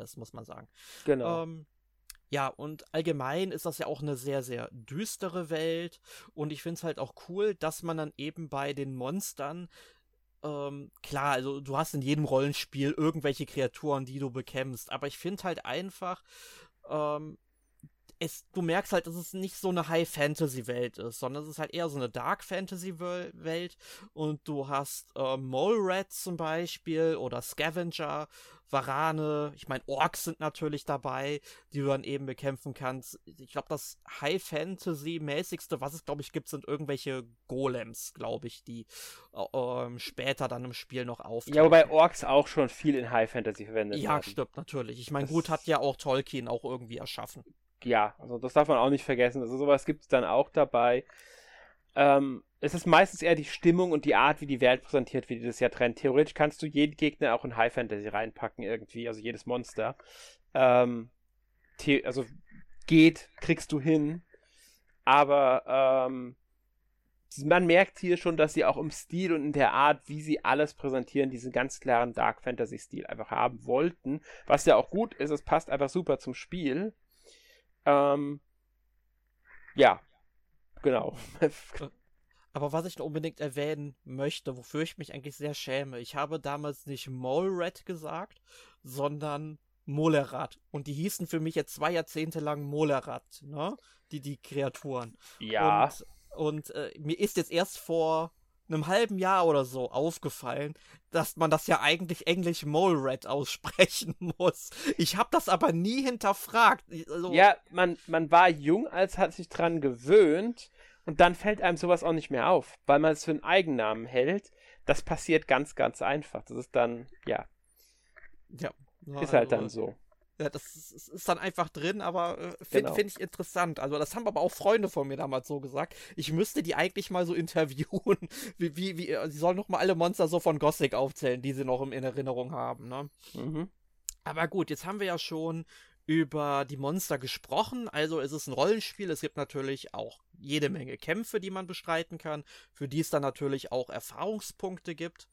ist, muss man sagen. Genau. Ja, und allgemein ist das ja auch eine sehr, sehr düstere Welt und ich finde es halt auch cool, dass man dann eben bei den Monstern, klar, also du hast in jedem Rollenspiel irgendwelche Kreaturen, die du bekämpfst, aber ich finde halt einfach, du merkst halt, dass es nicht so eine High-Fantasy-Welt ist, sondern es ist halt eher so eine Dark-Fantasy-Welt und du hast Mole-Rats zum Beispiel oder Scavenger, Warane, ich meine Orks sind natürlich dabei, die du dann eben bekämpfen kannst. Ich glaube, das High-Fantasy-mäßigste, was es glaube ich gibt, sind irgendwelche Golems, glaube ich, die später dann im Spiel noch auftauchen. Ja, wobei Orks auch schon viel in High-Fantasy verwendet werden. Ja, stimmt, natürlich. Ich meine, gut, hat ja auch Tolkien auch irgendwie erschaffen. Ja, also das darf man auch nicht vergessen. Also sowas gibt es dann auch dabei. Es ist meistens eher die Stimmung und die Art, wie die Welt präsentiert wird, die das ja trennt. Theoretisch kannst du jeden Gegner auch in High Fantasy reinpacken irgendwie, also jedes Monster. Kriegst du hin. Aber man merkt hier schon, dass sie auch im Stil und in der Art, wie sie alles präsentieren, diesen ganz klaren Dark Fantasy Stil einfach haben wollten. Was ja auch gut ist, es passt einfach super zum Spiel. Ja, genau. Aber was ich noch unbedingt erwähnen möchte, wofür ich mich eigentlich sehr schäme, ich habe damals nicht Mole-Rat gesagt, sondern Molerat. Und die hießen für mich jetzt 2 Jahrzehnte lang Molerat, ne? Die Kreaturen. Ja. Und mir ist jetzt erst vor einem halben Jahr oder so aufgefallen, dass man das ja eigentlich englisch Mole-Rat aussprechen muss. Ich habe das aber nie hinterfragt. Also ja, man war jung, als hat sich dran gewöhnt und dann fällt einem sowas auch nicht mehr auf, weil man es für einen Eigennamen hält. Das passiert ganz, ganz einfach. Das ist dann, ja ist halt dann so. Ja, das ist dann einfach drin, aber finde ich interessant. Also das haben aber auch Freunde von mir damals so gesagt. Ich müsste die eigentlich mal so interviewen. Sie sollen noch mal alle Monster so von Gothic aufzählen, die sie noch in Erinnerung haben, ne? Mhm. Aber gut, jetzt haben wir ja schon über die Monster gesprochen. Also es ist ein Rollenspiel. Es gibt natürlich auch jede Menge Kämpfe, die man bestreiten kann, für die es dann natürlich auch Erfahrungspunkte gibt.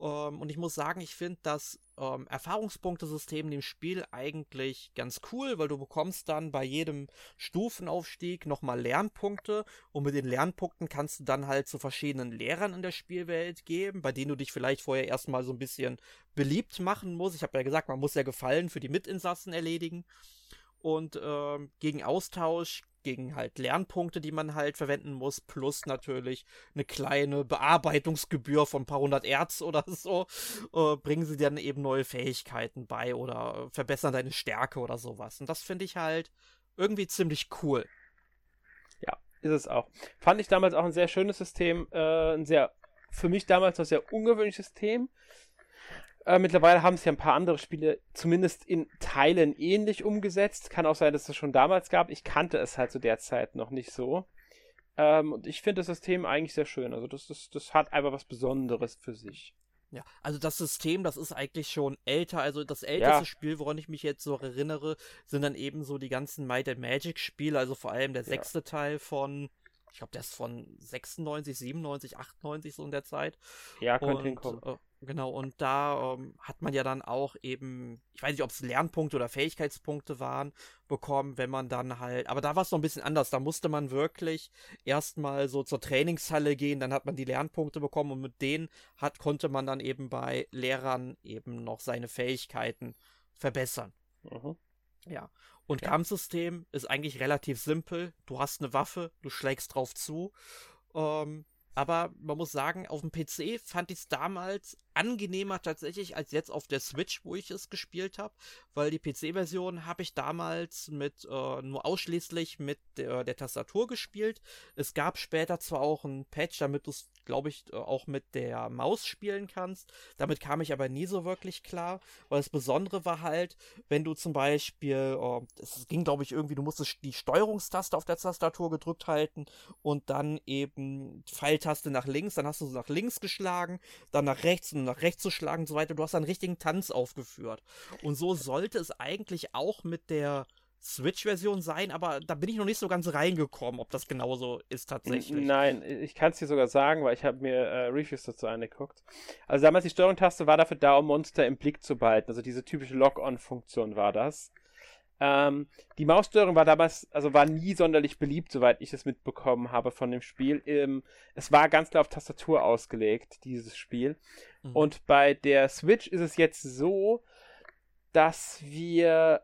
Und ich muss sagen, ich finde das Erfahrungspunktesystem dem Spiel eigentlich ganz cool, weil du bekommst dann bei jedem Stufenaufstieg nochmal Lernpunkte und mit den Lernpunkten kannst du dann halt zu verschiedenen Lehrern in der Spielwelt gehen, bei denen du dich vielleicht vorher erstmal so ein bisschen beliebt machen musst. Ich habe ja gesagt, man muss ja Gefallen für die Mitinsassen erledigen und gegen Austausch, gegen halt Lernpunkte, die man halt verwenden muss, plus natürlich eine kleine Bearbeitungsgebühr von ein paar hundert Erz oder so, bringen sie dir dann eben neue Fähigkeiten bei oder verbessern deine Stärke oder sowas. Und das finde ich halt irgendwie ziemlich cool. Ja, ist es auch. Fand ich damals auch ein sehr schönes System, für mich damals ein sehr ungewöhnliches System. Mittlerweile haben es ja ein paar andere Spiele zumindest in Teilen ähnlich umgesetzt. Kann auch sein, dass es das schon damals gab. Ich kannte es halt zu der Zeit noch nicht so. Und ich finde das System eigentlich sehr schön. Also das hat einfach was Besonderes für sich. Ja, also das System, das ist eigentlich schon älter. Also das älteste Spiel, woran ich mich jetzt so erinnere, sind dann eben so die ganzen Might and Magic Spiele. Also vor allem der 6. Teil von, ich glaube, der ist von 96, 97, 98 so in der Zeit. Ja, könnte hinkommen. Genau, und da hat man ja dann auch eben, ich weiß nicht, ob es Lernpunkte oder Fähigkeitspunkte waren, bekommen, wenn man dann halt, aber da war es noch ein bisschen anders, da musste man wirklich erstmal so zur Trainingshalle gehen, dann hat man die Lernpunkte bekommen und mit denen konnte man dann eben bei Lehrern eben noch seine Fähigkeiten verbessern. Mhm. Ja, und Kampfsystem ist eigentlich relativ simpel. Du hast eine Waffe, du schlägst drauf zu. Aber man muss sagen, auf dem PC fand ich es damals angenehmer tatsächlich als jetzt auf der Switch, wo ich es gespielt habe, weil die PC-Version habe ich damals mit nur ausschließlich mit der Tastatur gespielt. Es gab später zwar auch ein Patch, damit du es, glaube ich, auch mit der Maus spielen kannst. Damit kam ich aber nie so wirklich klar, weil das Besondere war halt, wenn du zum Beispiel, es ging, glaube ich, irgendwie, du musstest die Steuerungstaste auf der Tastatur gedrückt halten und dann eben Pfeiltaste nach links, dann hast du so nach links geschlagen, dann nach rechts und nach rechts zu schlagen und so weiter. Du hast einen richtigen Tanz aufgeführt. Und so sollte es eigentlich auch mit der Switch-Version sein, aber da bin ich noch nicht so ganz reingekommen, ob das genauso ist tatsächlich. Nein, ich kann es dir sogar sagen, weil ich habe mir Reviews dazu angeguckt. Also damals die Steuerungstaste war dafür da, um Monster im Blick zu behalten. Also diese typische Lock-on-Funktion war das. Die Maussteuerung war damals, also war nie sonderlich beliebt, soweit ich es mitbekommen habe von dem Spiel. Es war ganz klar auf Tastatur ausgelegt, dieses Spiel. Mhm. Und bei der Switch ist es jetzt so, dass wir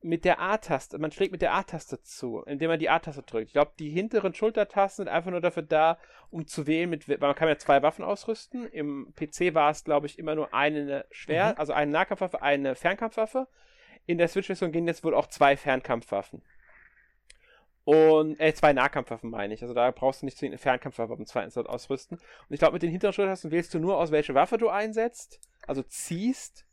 mit der A-Taste, man schlägt mit der A-Taste zu, indem man die A-Taste drückt. Ich glaube, die hinteren Schultertasten sind einfach nur dafür da, um zu wählen, weil man kann ja zwei Waffen ausrüsten. Im PC war es, glaube ich, immer nur eine Schwert, also eine Nahkampfwaffe, eine Fernkampfwaffe. In der Switch-Version gehen jetzt wohl auch zwei Fernkampfwaffen. Und, zwei Nahkampfwaffen meine ich. Also da brauchst du nicht zwingend eine Fernkampfwaffe am zweiten Slot ausrüsten. Und ich glaube, mit den hinteren Schultertasten wählst du nur aus, welche Waffe du einsetzt, also ziehst.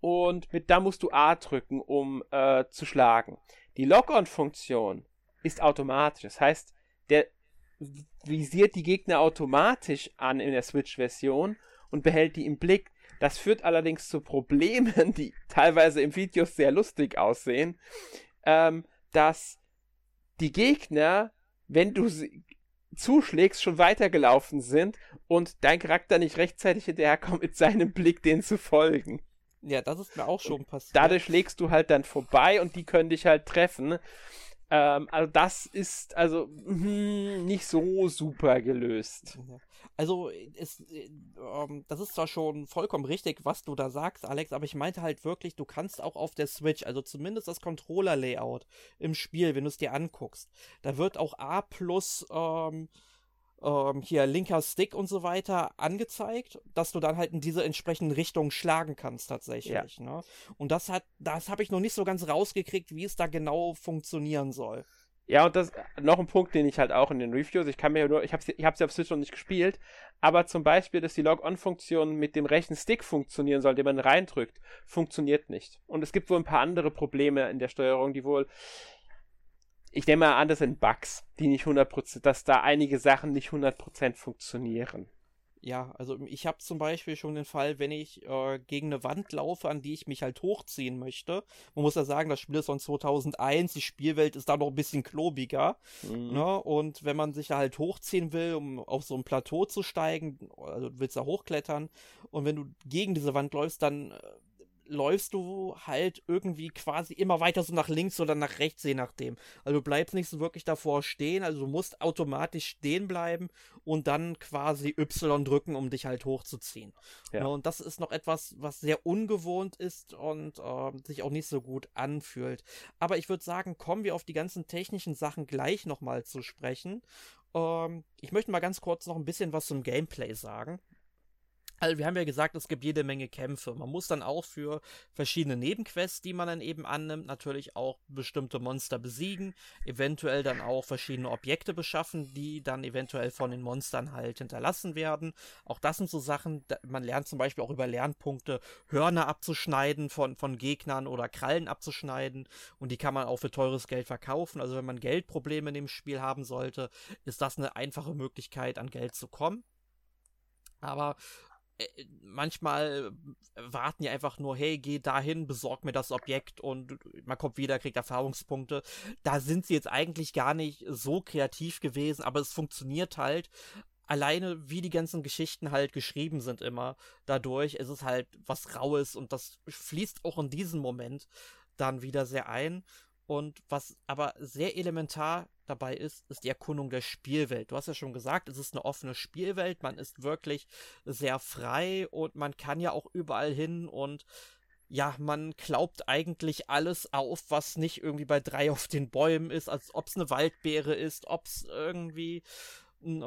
Und da musst du A drücken, um zu schlagen. Die Lock-on-Funktion ist automatisch. Das heißt, der visiert die Gegner automatisch an in der Switch-Version und behält die im Blick. Das führt allerdings zu Problemen, die teilweise im Video sehr lustig aussehen, dass die Gegner, wenn du sie zuschlägst, schon weitergelaufen sind und dein Charakter nicht rechtzeitig hinterherkommt, mit seinem Blick denen zu folgen. Ja, das ist mir auch schon passiert. Dadurch schlägst du halt dann vorbei und die können dich halt treffen. Also das ist nicht so super gelöst. Also das ist zwar schon vollkommen richtig, was du da sagst, Alex, aber ich meinte halt wirklich, du kannst auch auf der Switch, also zumindest das Controller-Layout im Spiel, wenn du es dir anguckst, da wird auch A plus hier linker Stick und so weiter angezeigt, dass du dann halt in diese entsprechenden Richtungen schlagen kannst tatsächlich. Ja. Ne? Und das habe ich noch nicht so ganz rausgekriegt, wie es da genau funktionieren soll. Ja, und das noch ein Punkt, den ich halt auch in den Reviews, ich habe sie auf Switch noch nicht gespielt, aber zum Beispiel, dass die Log-On-Funktion mit dem rechten Stick funktionieren soll, den man reindrückt, funktioniert nicht. Und es gibt wohl ein paar andere Probleme in der Steuerung, die wohl, ich nehme mal an, das sind Bugs, die nicht 100%, dass da einige Sachen nicht 100% funktionieren. Ja, also ich habe zum Beispiel schon den Fall, wenn ich gegen eine Wand laufe, an die ich mich halt hochziehen möchte. Man muss ja sagen, das Spiel ist von 2001, die Spielwelt ist da noch ein bisschen klobiger. Mhm. Ne? Und wenn man sich da halt hochziehen will, um auf so ein Plateau zu steigen, also du willst da hochklettern, und wenn du gegen diese Wand läufst, dann läufst du halt irgendwie quasi immer weiter so nach links oder nach rechts, je nachdem. Also du bleibst nicht so wirklich davor stehen, also du musst automatisch stehen bleiben und dann quasi Y drücken, um dich halt hochzuziehen. Ja. Und das ist noch etwas, was sehr ungewohnt ist und sich auch nicht so gut anfühlt. Aber ich würde sagen, kommen wir auf die ganzen technischen Sachen gleich nochmal zu sprechen. Ich möchte mal ganz kurz noch ein bisschen was zum Gameplay sagen. Also wir haben ja gesagt, es gibt jede Menge Kämpfe. Man muss dann auch für verschiedene Nebenquests, die man dann eben annimmt, natürlich auch bestimmte Monster besiegen, eventuell dann auch verschiedene Objekte beschaffen, die dann eventuell von den Monstern halt hinterlassen werden. Auch das sind so Sachen, man lernt zum Beispiel auch über Lernpunkte, Hörner abzuschneiden von Gegnern oder Krallen abzuschneiden, und die kann man auch für teures Geld verkaufen. Also wenn man Geldprobleme in dem Spiel haben sollte, ist das eine einfache Möglichkeit, an Geld zu kommen. Aber manchmal warten die einfach nur, hey, geh dahin, besorg mir das Objekt, und man kommt wieder, kriegt Erfahrungspunkte. Da sind sie jetzt eigentlich gar nicht so kreativ gewesen, aber es funktioniert halt. Alleine, wie die ganzen Geschichten halt geschrieben sind immer dadurch, es ist halt was Raues, und das fließt auch in diesem Moment dann wieder sehr ein. Und was aber sehr elementar dabei ist die Erkundung der Spielwelt. Du hast ja schon gesagt, es ist eine offene Spielwelt, man ist wirklich sehr frei und man kann ja auch überall hin, und ja, man klaubt eigentlich alles auf, was nicht irgendwie bei 3 auf den Bäumen ist, als ob es eine Waldbeere ist, ob es irgendwie ein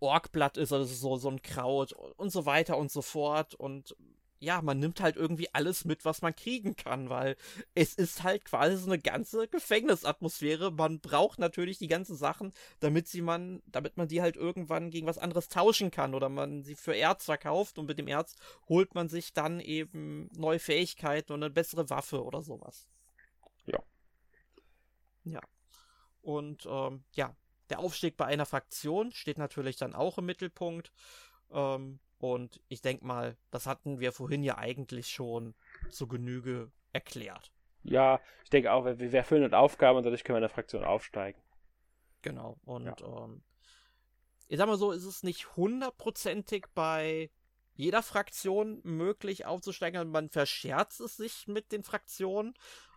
Orkblatt ist oder so ein Kraut und so weiter und so fort. Und ja, man nimmt halt irgendwie alles mit, was man kriegen kann, weil es ist halt quasi so eine ganze Gefängnisatmosphäre. Man braucht natürlich die ganzen Sachen, damit man die halt irgendwann gegen was anderes tauschen kann oder man sie für Erz verkauft und mit dem Erz holt man sich dann eben neue Fähigkeiten und eine bessere Waffe oder sowas. Ja. Ja. Und ja, der Aufstieg bei einer Fraktion steht natürlich dann auch im Mittelpunkt. Und ich denke mal, das hatten wir vorhin ja eigentlich schon zu Genüge erklärt. Ja, ich denke auch, wir erfüllen eine Aufgabe und dadurch können wir in der Fraktion aufsteigen. Genau, und ja. Ich sag mal so, ist es nicht 100%ig bei jeder Fraktion möglich aufzusteigen. Man verscherzt es sich mit den Fraktionen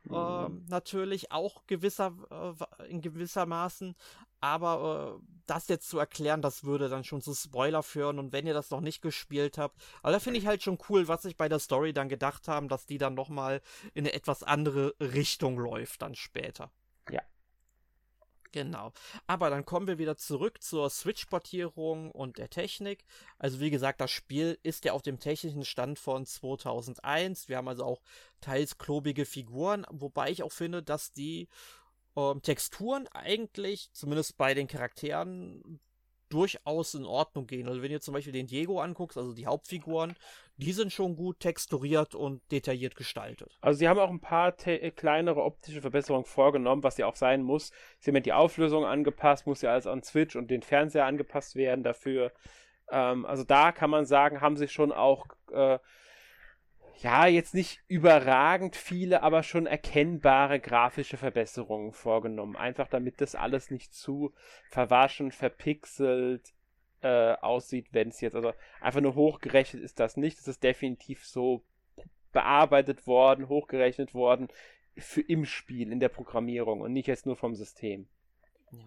natürlich auch in gewissermaßen, aber das jetzt zu erklären, das würde dann schon zu Spoiler führen und wenn ihr das noch nicht gespielt habt, aber da finde ich halt schon cool, was sich bei der Story dann gedacht haben, dass die dann nochmal in eine etwas andere Richtung läuft dann später. Ja. Genau, aber dann kommen wir wieder zurück zur Switch-Portierung und der Technik. Also wie gesagt, das Spiel ist ja auf dem technischen Stand von 2001. Wir haben also auch teils klobige Figuren, wobei ich auch finde, dass die Texturen eigentlich, zumindest bei den Charakteren, durchaus in Ordnung gehen. Also wenn ihr zum Beispiel den Diego anguckst, also die Hauptfiguren, die sind schon gut texturiert und detailliert gestaltet. Also sie haben auch ein paar kleinere optische Verbesserungen vorgenommen, was ja auch sein muss. Sie haben ja die Auflösung angepasst, muss ja alles an Switch und den Fernseher angepasst werden dafür. Also da kann man sagen, haben sie schon auch ja, jetzt nicht überragend viele, aber schon erkennbare grafische Verbesserungen vorgenommen. Einfach damit das alles nicht zu verwaschen, verpixelt aussieht, wenn es jetzt, also einfach nur hochgerechnet ist das nicht. Das ist definitiv so bearbeitet worden, hochgerechnet worden für im Spiel, in der Programmierung und nicht jetzt nur vom System. Ja.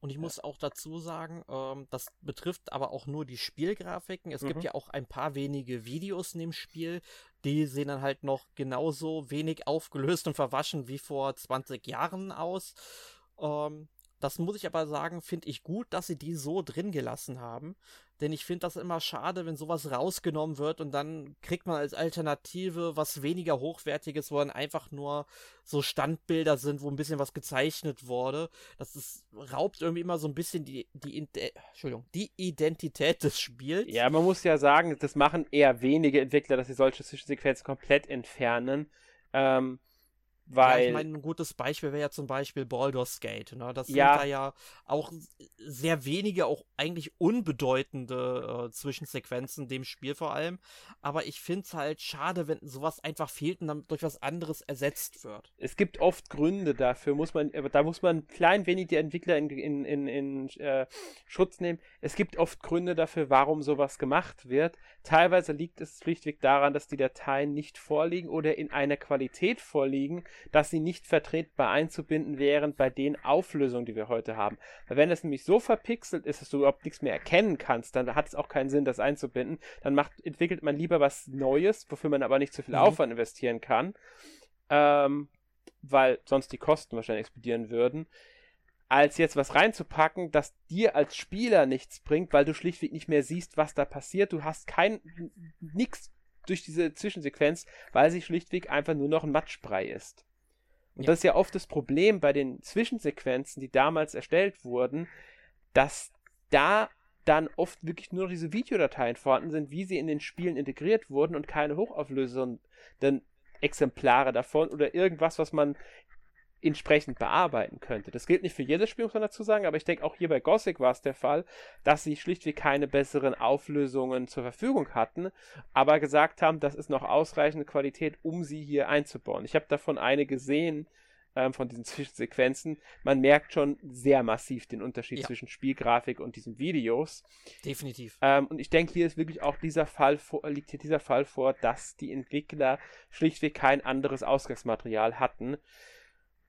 Und ich muss auch dazu sagen, das betrifft aber auch nur die Spielgrafiken. Es gibt ja auch ein paar wenige Videos in dem Spiel, die sehen dann halt noch genauso wenig aufgelöst und verwaschen wie vor 20 Jahren aus. Das muss ich aber sagen, finde ich gut, dass sie die so drin gelassen haben. Denn ich finde das immer schade, wenn sowas rausgenommen wird und dann kriegt man als Alternative was weniger Hochwertiges, wo dann einfach nur so Standbilder sind, wo ein bisschen was gezeichnet wurde. Das raubt irgendwie immer so ein bisschen die Identität des Spiels. Ja, man muss ja sagen, das machen eher wenige Entwickler, dass sie solche Zwischensequenzen komplett entfernen. Weil ja, ich meine, ein gutes Beispiel wäre ja zum Beispiel Baldur's Gate. Ne? Das sind da ja auch sehr wenige, auch eigentlich unbedeutende Zwischensequenzen, dem Spiel vor allem. Aber ich finde es halt schade, wenn sowas einfach fehlt und dann durch was anderes ersetzt wird. Es gibt oft Gründe dafür, muss man ein klein wenig die Entwickler in Schutz nehmen. Es gibt oft Gründe dafür, warum sowas gemacht wird. Teilweise liegt es schlichtweg daran, dass die Dateien nicht vorliegen oder in einer Qualität vorliegen, dass sie nicht vertretbar einzubinden wären bei den Auflösungen, die wir heute haben. Weil wenn das nämlich so verpixelt ist, dass du überhaupt nichts mehr erkennen kannst, dann hat es auch keinen Sinn, das einzubinden. Dann entwickelt man lieber was Neues, wofür man aber nicht so viel Aufwand investieren kann, weil sonst die Kosten wahrscheinlich explodieren würden, als jetzt was reinzupacken, das dir als Spieler nichts bringt, weil du schlichtweg nicht mehr siehst, was da passiert. Du hast nichts durch diese Zwischensequenz, weil sie schlichtweg einfach nur noch ein Matschbrei ist. Und das ist ja oft das Problem bei den Zwischensequenzen, die damals erstellt wurden, dass da dann oft wirklich nur noch diese Videodateien vorhanden sind, wie sie in den Spielen integriert wurden und keine hochauflösenden Exemplare davon oder irgendwas, was man entsprechend bearbeiten könnte. Das gilt nicht für jedes Spiel, muss man dazu sagen, aber ich denke, auch hier bei Gothic war es der Fall, dass sie schlichtweg keine besseren Auflösungen zur Verfügung hatten, aber gesagt haben, das ist noch ausreichende Qualität, um sie hier einzubauen. Ich habe davon eine gesehen, von diesen Zwischensequenzen. Man merkt schon sehr massiv den Unterschied zwischen Spielgrafik und diesen Videos. Definitiv. Und ich denke, hier ist wirklich auch liegt hier dieser Fall vor, dass die Entwickler schlichtweg kein anderes Ausgangsmaterial hatten.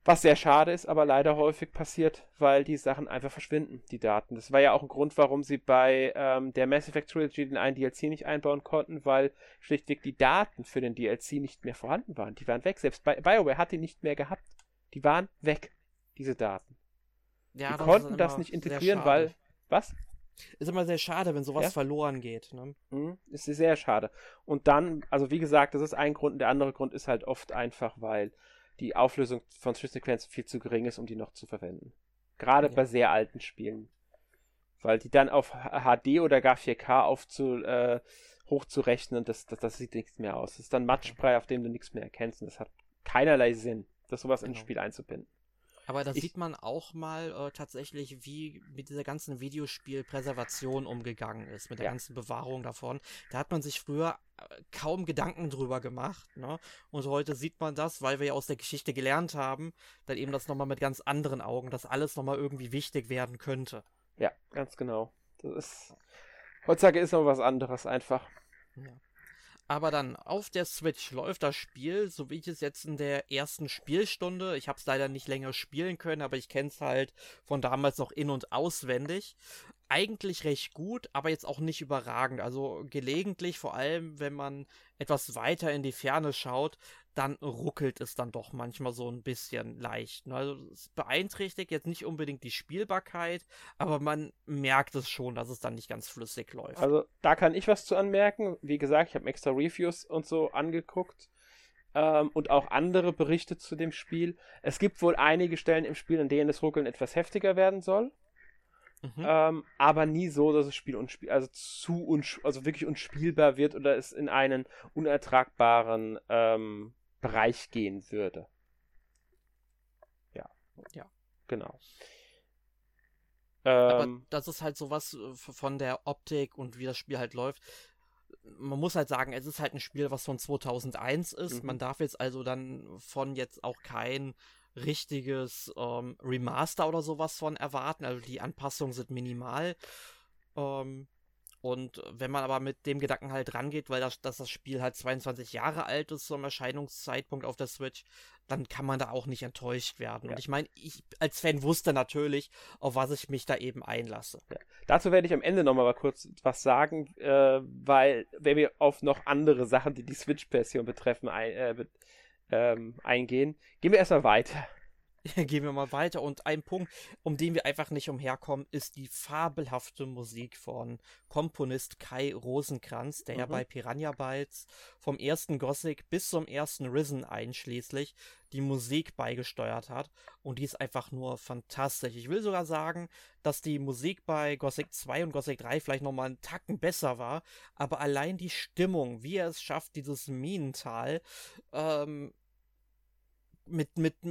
Was sehr schade ist, aber leider häufig passiert, weil die Sachen einfach verschwinden, die Daten. Das war ja auch ein Grund, warum sie bei der Mass Effect Trilogy den einen DLC nicht einbauen konnten, weil schlichtweg die Daten für den DLC nicht mehr vorhanden waren. Die waren weg. Selbst BioWare hat die nicht mehr gehabt. Die waren weg, diese Daten. Ja, die konnten das nicht integrieren, weil... Was? Ist immer sehr schade, wenn sowas verloren geht. Ne? Mhm, ist sehr schade. Und dann, also wie gesagt, das ist ein Grund. Und der andere Grund ist halt oft einfach, weil... die Auflösung von Zwischensequenzen viel zu gering ist, um die noch zu verwenden. Gerade bei sehr alten Spielen. Weil die dann auf HD oder gar 4K hochzurechnen, das sieht nichts mehr aus. Das ist dann Matschbrei, auf dem du nichts mehr erkennst. Und das hat keinerlei Sinn, das sowas ins Spiel einzubinden. Aber da sieht man auch mal tatsächlich, wie mit dieser ganzen Videospielpräservation umgegangen ist, mit der ganzen Bewahrung davon. Da hat man sich früher kaum Gedanken drüber gemacht, ne? Und heute sieht man das, weil wir ja aus der Geschichte gelernt haben, dann eben das nochmal mit ganz anderen Augen, dass alles nochmal irgendwie wichtig werden könnte. Ja, ganz genau. Das ist, heutzutage ist noch was anderes einfach. Ja. Aber dann, auf der Switch läuft das Spiel, so wie ich es jetzt in der ersten Spielstunde, ich habe es leider nicht länger spielen können, aber ich kenne es halt von damals noch in- und auswendig, eigentlich recht gut, aber jetzt auch nicht überragend. Also gelegentlich, vor allem wenn man etwas weiter in die Ferne schaut, dann ruckelt es dann doch manchmal so ein bisschen leicht. Also es beeinträchtigt jetzt nicht unbedingt die Spielbarkeit, aber man merkt es schon, dass es dann nicht ganz flüssig läuft. Also da kann ich was zu anmerken. Wie gesagt, ich habe extra Reviews und so angeguckt und auch andere Berichte zu dem Spiel. Es gibt wohl einige Stellen im Spiel, in denen das Ruckeln etwas heftiger werden soll. Mhm. Aber nie so, dass das Spiel wirklich unspielbar wird oder es in einen unertragbaren Bereich gehen würde. Ja. Genau. Aber das ist halt sowas von der Optik und wie das Spiel halt läuft. Man muss halt sagen, es ist halt ein Spiel, was von 2001 ist. Mhm. Man darf jetzt also dann von jetzt auch kein richtiges Remaster oder sowas von erwarten. Also die Anpassungen sind minimal. Und wenn man aber mit dem Gedanken halt rangeht, weil das Spiel halt 22 Jahre alt ist zum Erscheinungszeitpunkt auf der Switch, dann kann man da auch nicht enttäuscht werden. Ja. Und ich meine, ich als Fan wusste natürlich, auf was ich mich da eben einlasse. Ja. Dazu werde ich am Ende nochmal kurz was sagen, weil wenn wir auf noch andere Sachen, die die Switch-Version betreffen, eingehen. Gehen wir erstmal weiter. Gehen wir mal weiter, und ein Punkt, um den wir einfach nicht umherkommen, ist die fabelhafte Musik von Komponist Kai Rosenkranz, der ja bei Piranha Bytes vom ersten Gothic bis zum ersten Risen einschließlich die Musik beigesteuert hat, und die ist einfach nur fantastisch. Ich will sogar sagen, dass die Musik bei Gothic 2 und Gothic 3 vielleicht nochmal einen Tacken besser war, aber allein die Stimmung, wie er es schafft, dieses Minental mit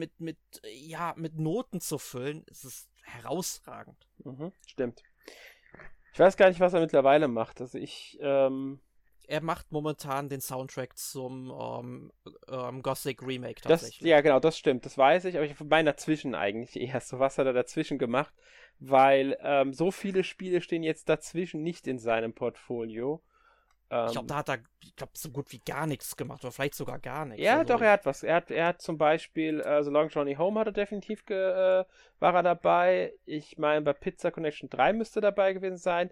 Noten zu füllen, ist es herausragend. Mhm, stimmt. Ich weiß gar nicht, was er mittlerweile macht. Also er macht momentan den Soundtrack zum Gothic Remake tatsächlich. Das, ja, genau, das stimmt. Das weiß ich, aber ich meine dazwischen eigentlich eher. So was hat er dazwischen gemacht, weil so viele Spiele stehen jetzt dazwischen nicht in seinem Portfolio. Ich glaube, da hat er so gut wie gar nichts gemacht, oder vielleicht sogar gar nichts. Ja, also doch, er hat was. Er hat zum Beispiel Long Journey Home hat er definitiv war er dabei. Ich meine, bei Pizza Connection 3 müsste dabei gewesen sein.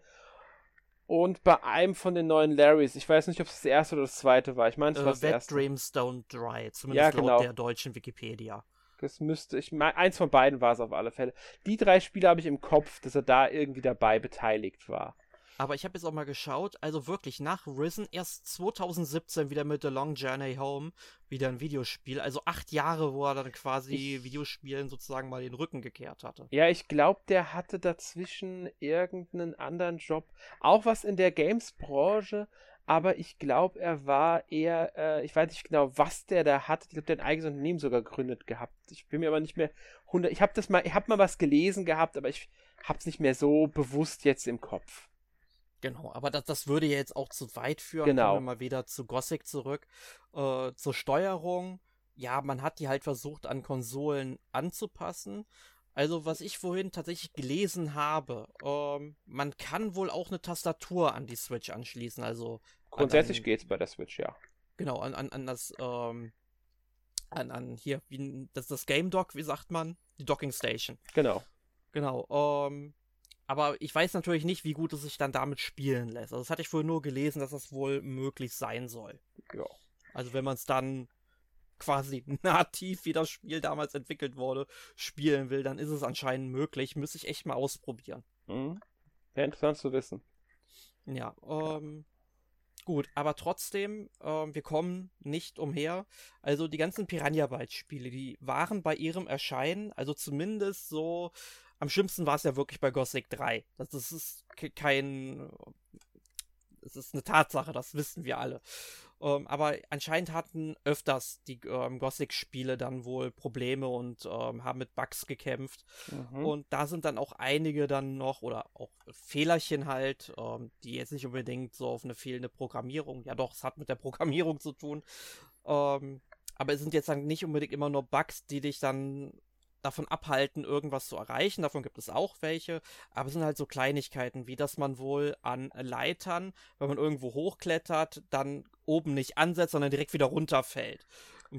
Und bei einem von den neuen Larrys. Ich weiß nicht, ob es das erste oder das zweite war. Ich meine, es war das erste. Bad Dreams Don't Dry, zumindest laut der deutschen Wikipedia. Das müsste ich. Eins von beiden war es auf alle Fälle. Die drei Spiele habe ich im Kopf, dass er da irgendwie dabei beteiligt war. Aber ich habe jetzt auch mal geschaut, also wirklich nach Risen erst 2017 wieder mit The Long Journey Home wieder ein Videospiel. Also 8 Jahre, wo er dann quasi Videospielen sozusagen mal den Rücken gekehrt hatte. Ja, ich glaube, der hatte dazwischen irgendeinen anderen Job. Auch was in der Games-Branche, aber ich glaube, er war eher, ich weiß nicht genau, was der da hatte. Ich glaube, der hat ein eigenes Unternehmen sogar gegründet gehabt. Ich bin mir aber nicht mehr 100. Ich habe mal was gelesen gehabt, aber ich habe es nicht mehr so bewusst jetzt im Kopf. Genau, aber das würde ja jetzt auch zu weit führen. Genau. Kommen wir mal wieder zu Gothic zurück. Zur Steuerung. Ja, man hat die halt versucht, an Konsolen anzupassen. Also, was ich vorhin tatsächlich gelesen habe, man kann wohl auch eine Tastatur an die Switch anschließen. Also grundsätzlich geht's bei der Switch, ja. Genau, an das hier, wie, das Game Dock, wie sagt man? Die Docking Station. Genau. Aber ich weiß natürlich nicht, wie gut es sich dann damit spielen lässt. Also das hatte ich vorhin nur gelesen, dass das wohl möglich sein soll. Ja. Also wenn man es dann quasi nativ, wie das Spiel damals entwickelt wurde, spielen will, dann ist es anscheinend möglich. Müsste ich echt mal ausprobieren. Mhm. Ja, interessant zu wissen. Ja, gut, aber trotzdem, wir kommen nicht umher. Also die ganzen Piranha Bytes Spiele, die waren bei ihrem Erscheinen, also zumindest so, am schlimmsten war es ja wirklich bei Gothic 3. Es ist eine Tatsache, das wissen wir alle. Aber anscheinend hatten öfters die Gothic-Spiele dann wohl Probleme und haben mit Bugs gekämpft. Mhm. Und da sind dann auch einige dann noch, oder auch Fehlerchen halt, die jetzt nicht unbedingt so auf eine fehlende Programmierung, ja doch, es hat mit der Programmierung zu tun, aber es sind jetzt dann nicht unbedingt immer nur Bugs, die dich dann davon abhalten, irgendwas zu erreichen. Davon gibt es auch welche, aber es sind halt so Kleinigkeiten, wie dass man wohl an Leitern, wenn man irgendwo hochklettert, dann oben nicht ansetzt, sondern direkt wieder runterfällt.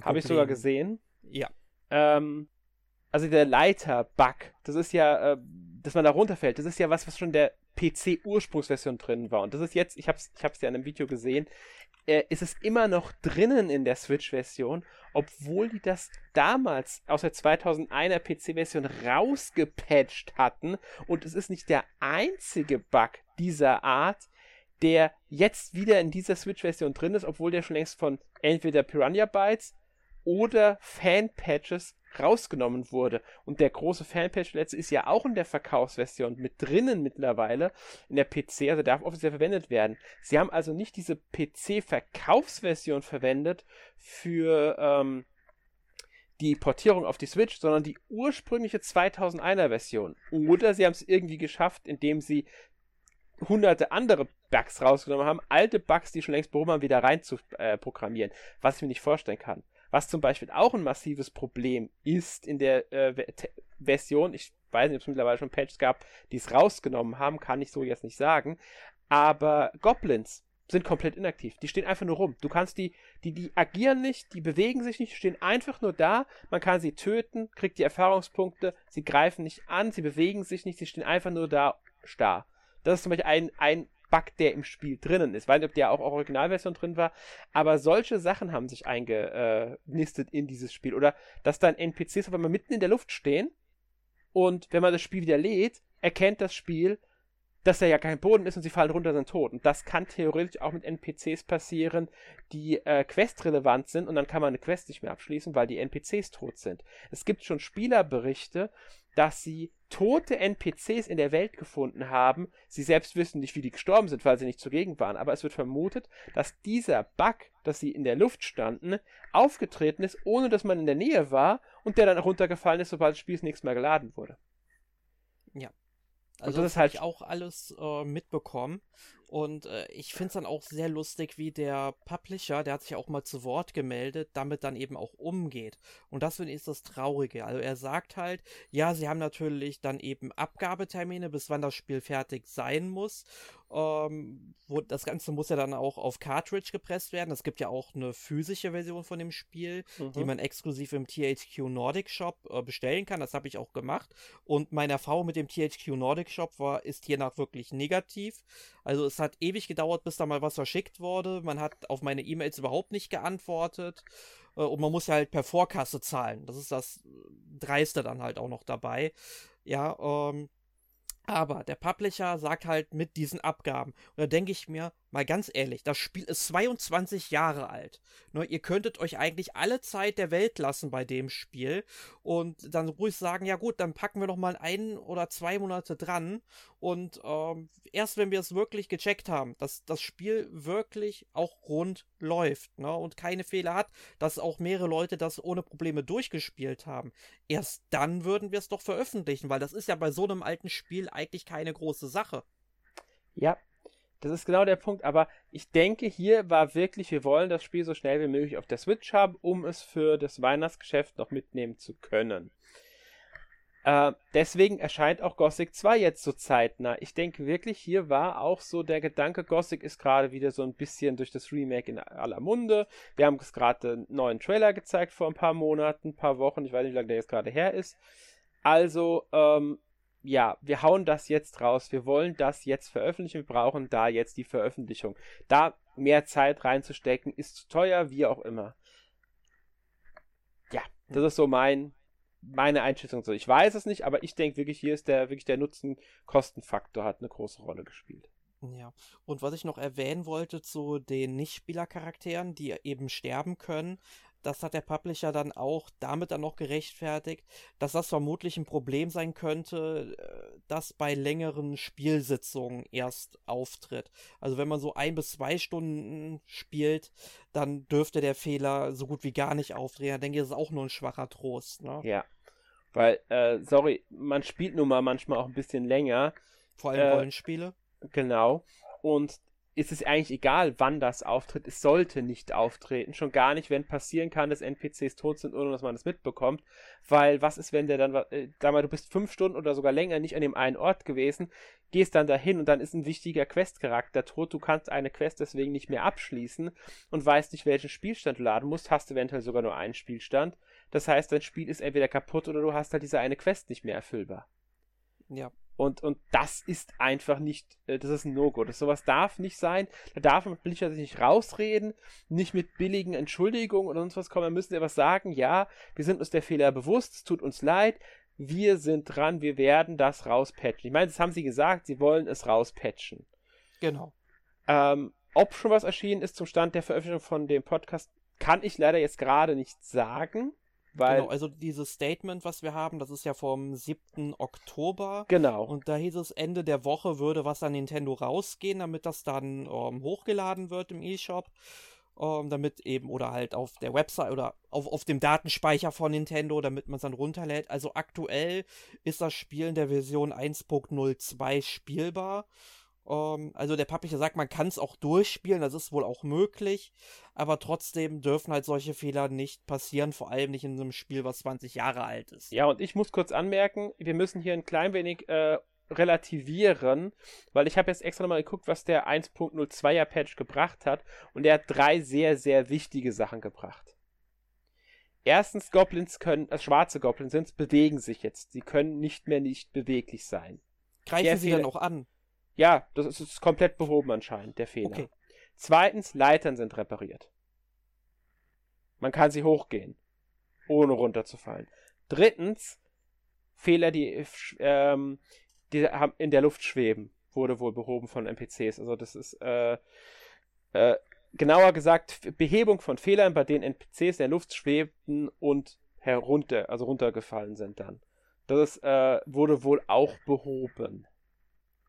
Habe ich sogar gesehen. Ja. Also der Leiter-Bug, das ist ja, dass man da runterfällt, das ist ja was schon in der PC-Ursprungsversion drin war. Und das ist jetzt, ich hab's ja in einem Video gesehen, ist es immer noch drinnen in der Switch-Version, obwohl die das damals aus der 2001er PC-Version rausgepatcht hatten. Und es ist nicht der einzige Bug dieser Art, der jetzt wieder in dieser Switch-Version drin ist, obwohl der schon längst von entweder Piranha Bytes oder Fan-Patches rausgenommen wurde. Und der große Fanpatch letzte ist ja auch in der Verkaufsversion mit drinnen mittlerweile, in der PC, also darf offiziell verwendet werden. Sie haben also nicht diese PC-Verkaufsversion verwendet für die Portierung auf die Switch, sondern die ursprüngliche 2001er-Version. Oder sie haben es irgendwie geschafft, indem sie hunderte andere Bugs rausgenommen haben, alte Bugs, die schon längst behoben haben, wieder rein zu programmieren, was ich mir nicht vorstellen kann. Was zum Beispiel auch ein massives Problem ist in der Version, ich weiß nicht, ob es mittlerweile schon Patches gab, die es rausgenommen haben, kann ich so jetzt nicht sagen, aber Goblins sind komplett inaktiv, die stehen einfach nur rum. Du kannst die agieren nicht, die bewegen sich nicht, stehen einfach nur da, man kann sie töten, kriegt die Erfahrungspunkte, sie greifen nicht an, sie bewegen sich nicht, sie stehen einfach nur da, starr. Das ist zum Beispiel ein Bug, der im Spiel drinnen ist. Ich weiß nicht, ob der auch Originalversion drin war, aber solche Sachen haben sich eingenistet in dieses Spiel. Oder dass dann NPCs auf einmal mitten in der Luft stehen und wenn man das Spiel wieder lädt, erkennt das Spiel, dass da ja kein Boden ist und sie fallen runter und sind tot. Und das kann theoretisch auch mit NPCs passieren, die questrelevant sind und dann kann man eine Quest nicht mehr abschließen, weil die NPCs tot sind. Es gibt schon Spielerberichte, dass sie tote NPCs in der Welt gefunden haben. Sie selbst wissen nicht, wie die gestorben sind, weil sie nicht zugegen waren. Aber es wird vermutet, dass dieser Bug, dass sie in der Luft standen, aufgetreten ist, ohne dass man in der Nähe war und der dann runtergefallen ist, sobald das Spiel das nächste Mal geladen wurde. Ja. Also das habe ich auch alles mitbekommen. Und ich finde es dann auch sehr lustig, wie der Publisher, der hat sich auch mal zu Wort gemeldet, damit dann eben auch umgeht. Und das finde ich ist das Traurige. Also er sagt halt, ja, sie haben natürlich dann eben Abgabetermine, bis wann das Spiel fertig sein muss. Wo das Ganze muss ja dann auch auf Cartridge gepresst werden. Es gibt ja auch eine physische Version von dem Spiel, die man exklusiv im THQ Nordic Shop bestellen kann. Das habe ich auch gemacht. Und meine Erfahrung mit dem THQ Nordic Shop ist hiernach wirklich negativ. Also es hat ewig gedauert, bis da mal was verschickt wurde. Man hat auf meine E-Mails überhaupt nicht geantwortet. Und man muss ja halt per Vorkasse zahlen. Das ist das Dreiste dann halt auch noch dabei. Ja, aber der Publisher sagt halt mit diesen Abgaben. Und da denke ich mir, mal ganz ehrlich, das Spiel ist 22 Jahre alt. Ne, ihr könntet euch eigentlich alle Zeit der Welt lassen bei dem Spiel und dann ruhig sagen, ja gut, dann packen wir noch mal 1 oder 2 Monate dran und erst wenn wir es wirklich gecheckt haben, dass das Spiel wirklich auch rund läuft, ne, und keine Fehler hat, dass auch mehrere Leute das ohne Probleme durchgespielt haben, erst dann würden wir es doch veröffentlichen, weil das ist ja bei so einem alten Spiel eigentlich keine große Sache. Ja, das ist genau der Punkt, aber ich denke, hier war wirklich, wir wollen das Spiel so schnell wie möglich auf der Switch haben, um es für das Weihnachtsgeschäft noch mitnehmen zu können. Deswegen erscheint auch Gothic 2 jetzt so zeitnah. Ich denke wirklich, hier war auch so der Gedanke, Gothic ist gerade wieder so ein bisschen durch das Remake in aller Munde. Wir haben gerade einen neuen Trailer gezeigt vor ein paar Monaten, ein paar Wochen. Ich weiß nicht, wie lange der jetzt gerade her ist. Also, ja, wir hauen das jetzt raus. Wir wollen das jetzt veröffentlichen. Wir brauchen da jetzt die Veröffentlichung. Da mehr Zeit reinzustecken, ist zu teuer, wie auch immer. Ja, das ist so meine Einschätzung. Ich weiß es nicht, aber ich denke wirklich, hier ist der Nutzen-Kosten-Faktor hat eine große Rolle gespielt. Ja, und was ich noch erwähnen wollte zu den Nicht-Spieler-Charakteren, die eben sterben können, das hat der Publisher dann auch damit dann noch gerechtfertigt, dass das vermutlich ein Problem sein könnte, das bei längeren Spielsitzungen erst auftritt. Also wenn man so 1 bis 2 Stunden spielt, dann dürfte der Fehler so gut wie gar nicht auftreten. Ich denke, das ist auch nur ein schwacher Trost. Ne? Ja, weil, man spielt nun mal manchmal auch ein bisschen länger. Vor allem Rollenspiele. Genau. Und ist es eigentlich egal, wann das auftritt. Es sollte nicht auftreten. Schon gar nicht, wenn passieren kann, dass NPCs tot sind, ohne dass man das mitbekommt. Weil was ist, wenn der dann, du bist 5 Stunden oder sogar länger nicht an dem einen Ort gewesen, gehst dann dahin und dann ist ein wichtiger Questcharakter tot. Du kannst eine Quest deswegen nicht mehr abschließen und weißt nicht, welchen Spielstand du laden musst. Hast eventuell sogar nur einen Spielstand. Das heißt, dein Spiel ist entweder kaputt oder du hast halt diese eine Quest nicht mehr erfüllbar. Ja. Und das ist einfach nicht, das ist ein No-Go. Sowas darf nicht sein. Da darf man sich nicht rausreden, nicht mit billigen Entschuldigungen oder sonst was kommen. Da müssen wir was sagen. Ja, wir sind uns der Fehler bewusst, es tut uns leid, wir sind dran, wir werden das rauspatchen. Ich meine, das haben sie gesagt, sie wollen es rauspatchen. Genau. Ob schon was erschienen ist zum Stand der Veröffentlichung von dem Podcast, kann ich leider jetzt gerade nicht sagen. Genau, also dieses Statement, was wir haben, das ist ja vom 7. Oktober. Genau. Und da hieß es, Ende der Woche würde was an Nintendo rausgehen, damit das dann hochgeladen wird im eShop. Damit eben, oder halt auf der Website oder auf dem Datenspeicher von Nintendo, damit man es dann runterlädt. Also aktuell ist das Spiel in der Version 1.02 spielbar. Also der Publisher sagt, man kann es auch durchspielen, das ist wohl auch möglich, aber trotzdem dürfen halt solche Fehler nicht passieren, vor allem nicht in einem Spiel, was 20 Jahre alt ist. Ja, und ich muss kurz anmerken, wir müssen hier ein klein wenig relativieren, weil ich habe jetzt extra nochmal geguckt, was der 1.02er Patch gebracht hat, und der hat 3 sehr, sehr wichtige Sachen gebracht. Erstens, Goblins können, schwarze Goblins sind, bewegen sich jetzt, sie können nicht mehr nicht beweglich sein. Greifen sie dann auch an? Ja, das ist komplett behoben anscheinend, der Fehler. Okay. Zweitens, Leitern sind repariert. Man kann sie hochgehen, ohne runterzufallen. Drittens, Fehler, die in der Luft schweben, wurde wohl behoben von NPCs. Also das ist, genauer gesagt, Behebung von Fehlern, bei denen NPCs in der Luft schwebten und runtergefallen sind dann. Das wurde wohl auch behoben.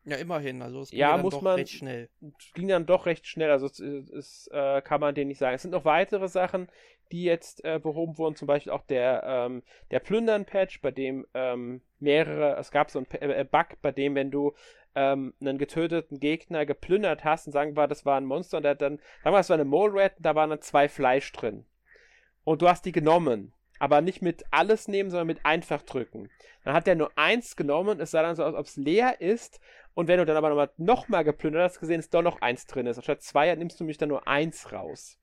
Ja, immerhin, also es ging recht schnell. Es ging dann doch recht schnell, also es kann man denen nicht sagen. Es sind noch weitere Sachen, die jetzt behoben wurden, zum Beispiel auch der Plündern-Patch, bei dem es gab so einen Bug, bei dem, wenn du einen getöteten Gegner geplündert hast und sagen wir, das war ein Monster, und der hat dann, sagen wir, das war eine Mole Rat, und da waren dann 2 Fleisch drin. Und du hast die genommen. Aber nicht mit alles nehmen, sondern mit einfach drücken. Dann hat der nur 1 genommen, es sah dann so aus, ob es leer ist. Und wenn du dann aber nochmal geplündert hast, gesehen, dass doch noch 1 drin ist. Anstatt 2 nimmst du mich dann nur 1 raus.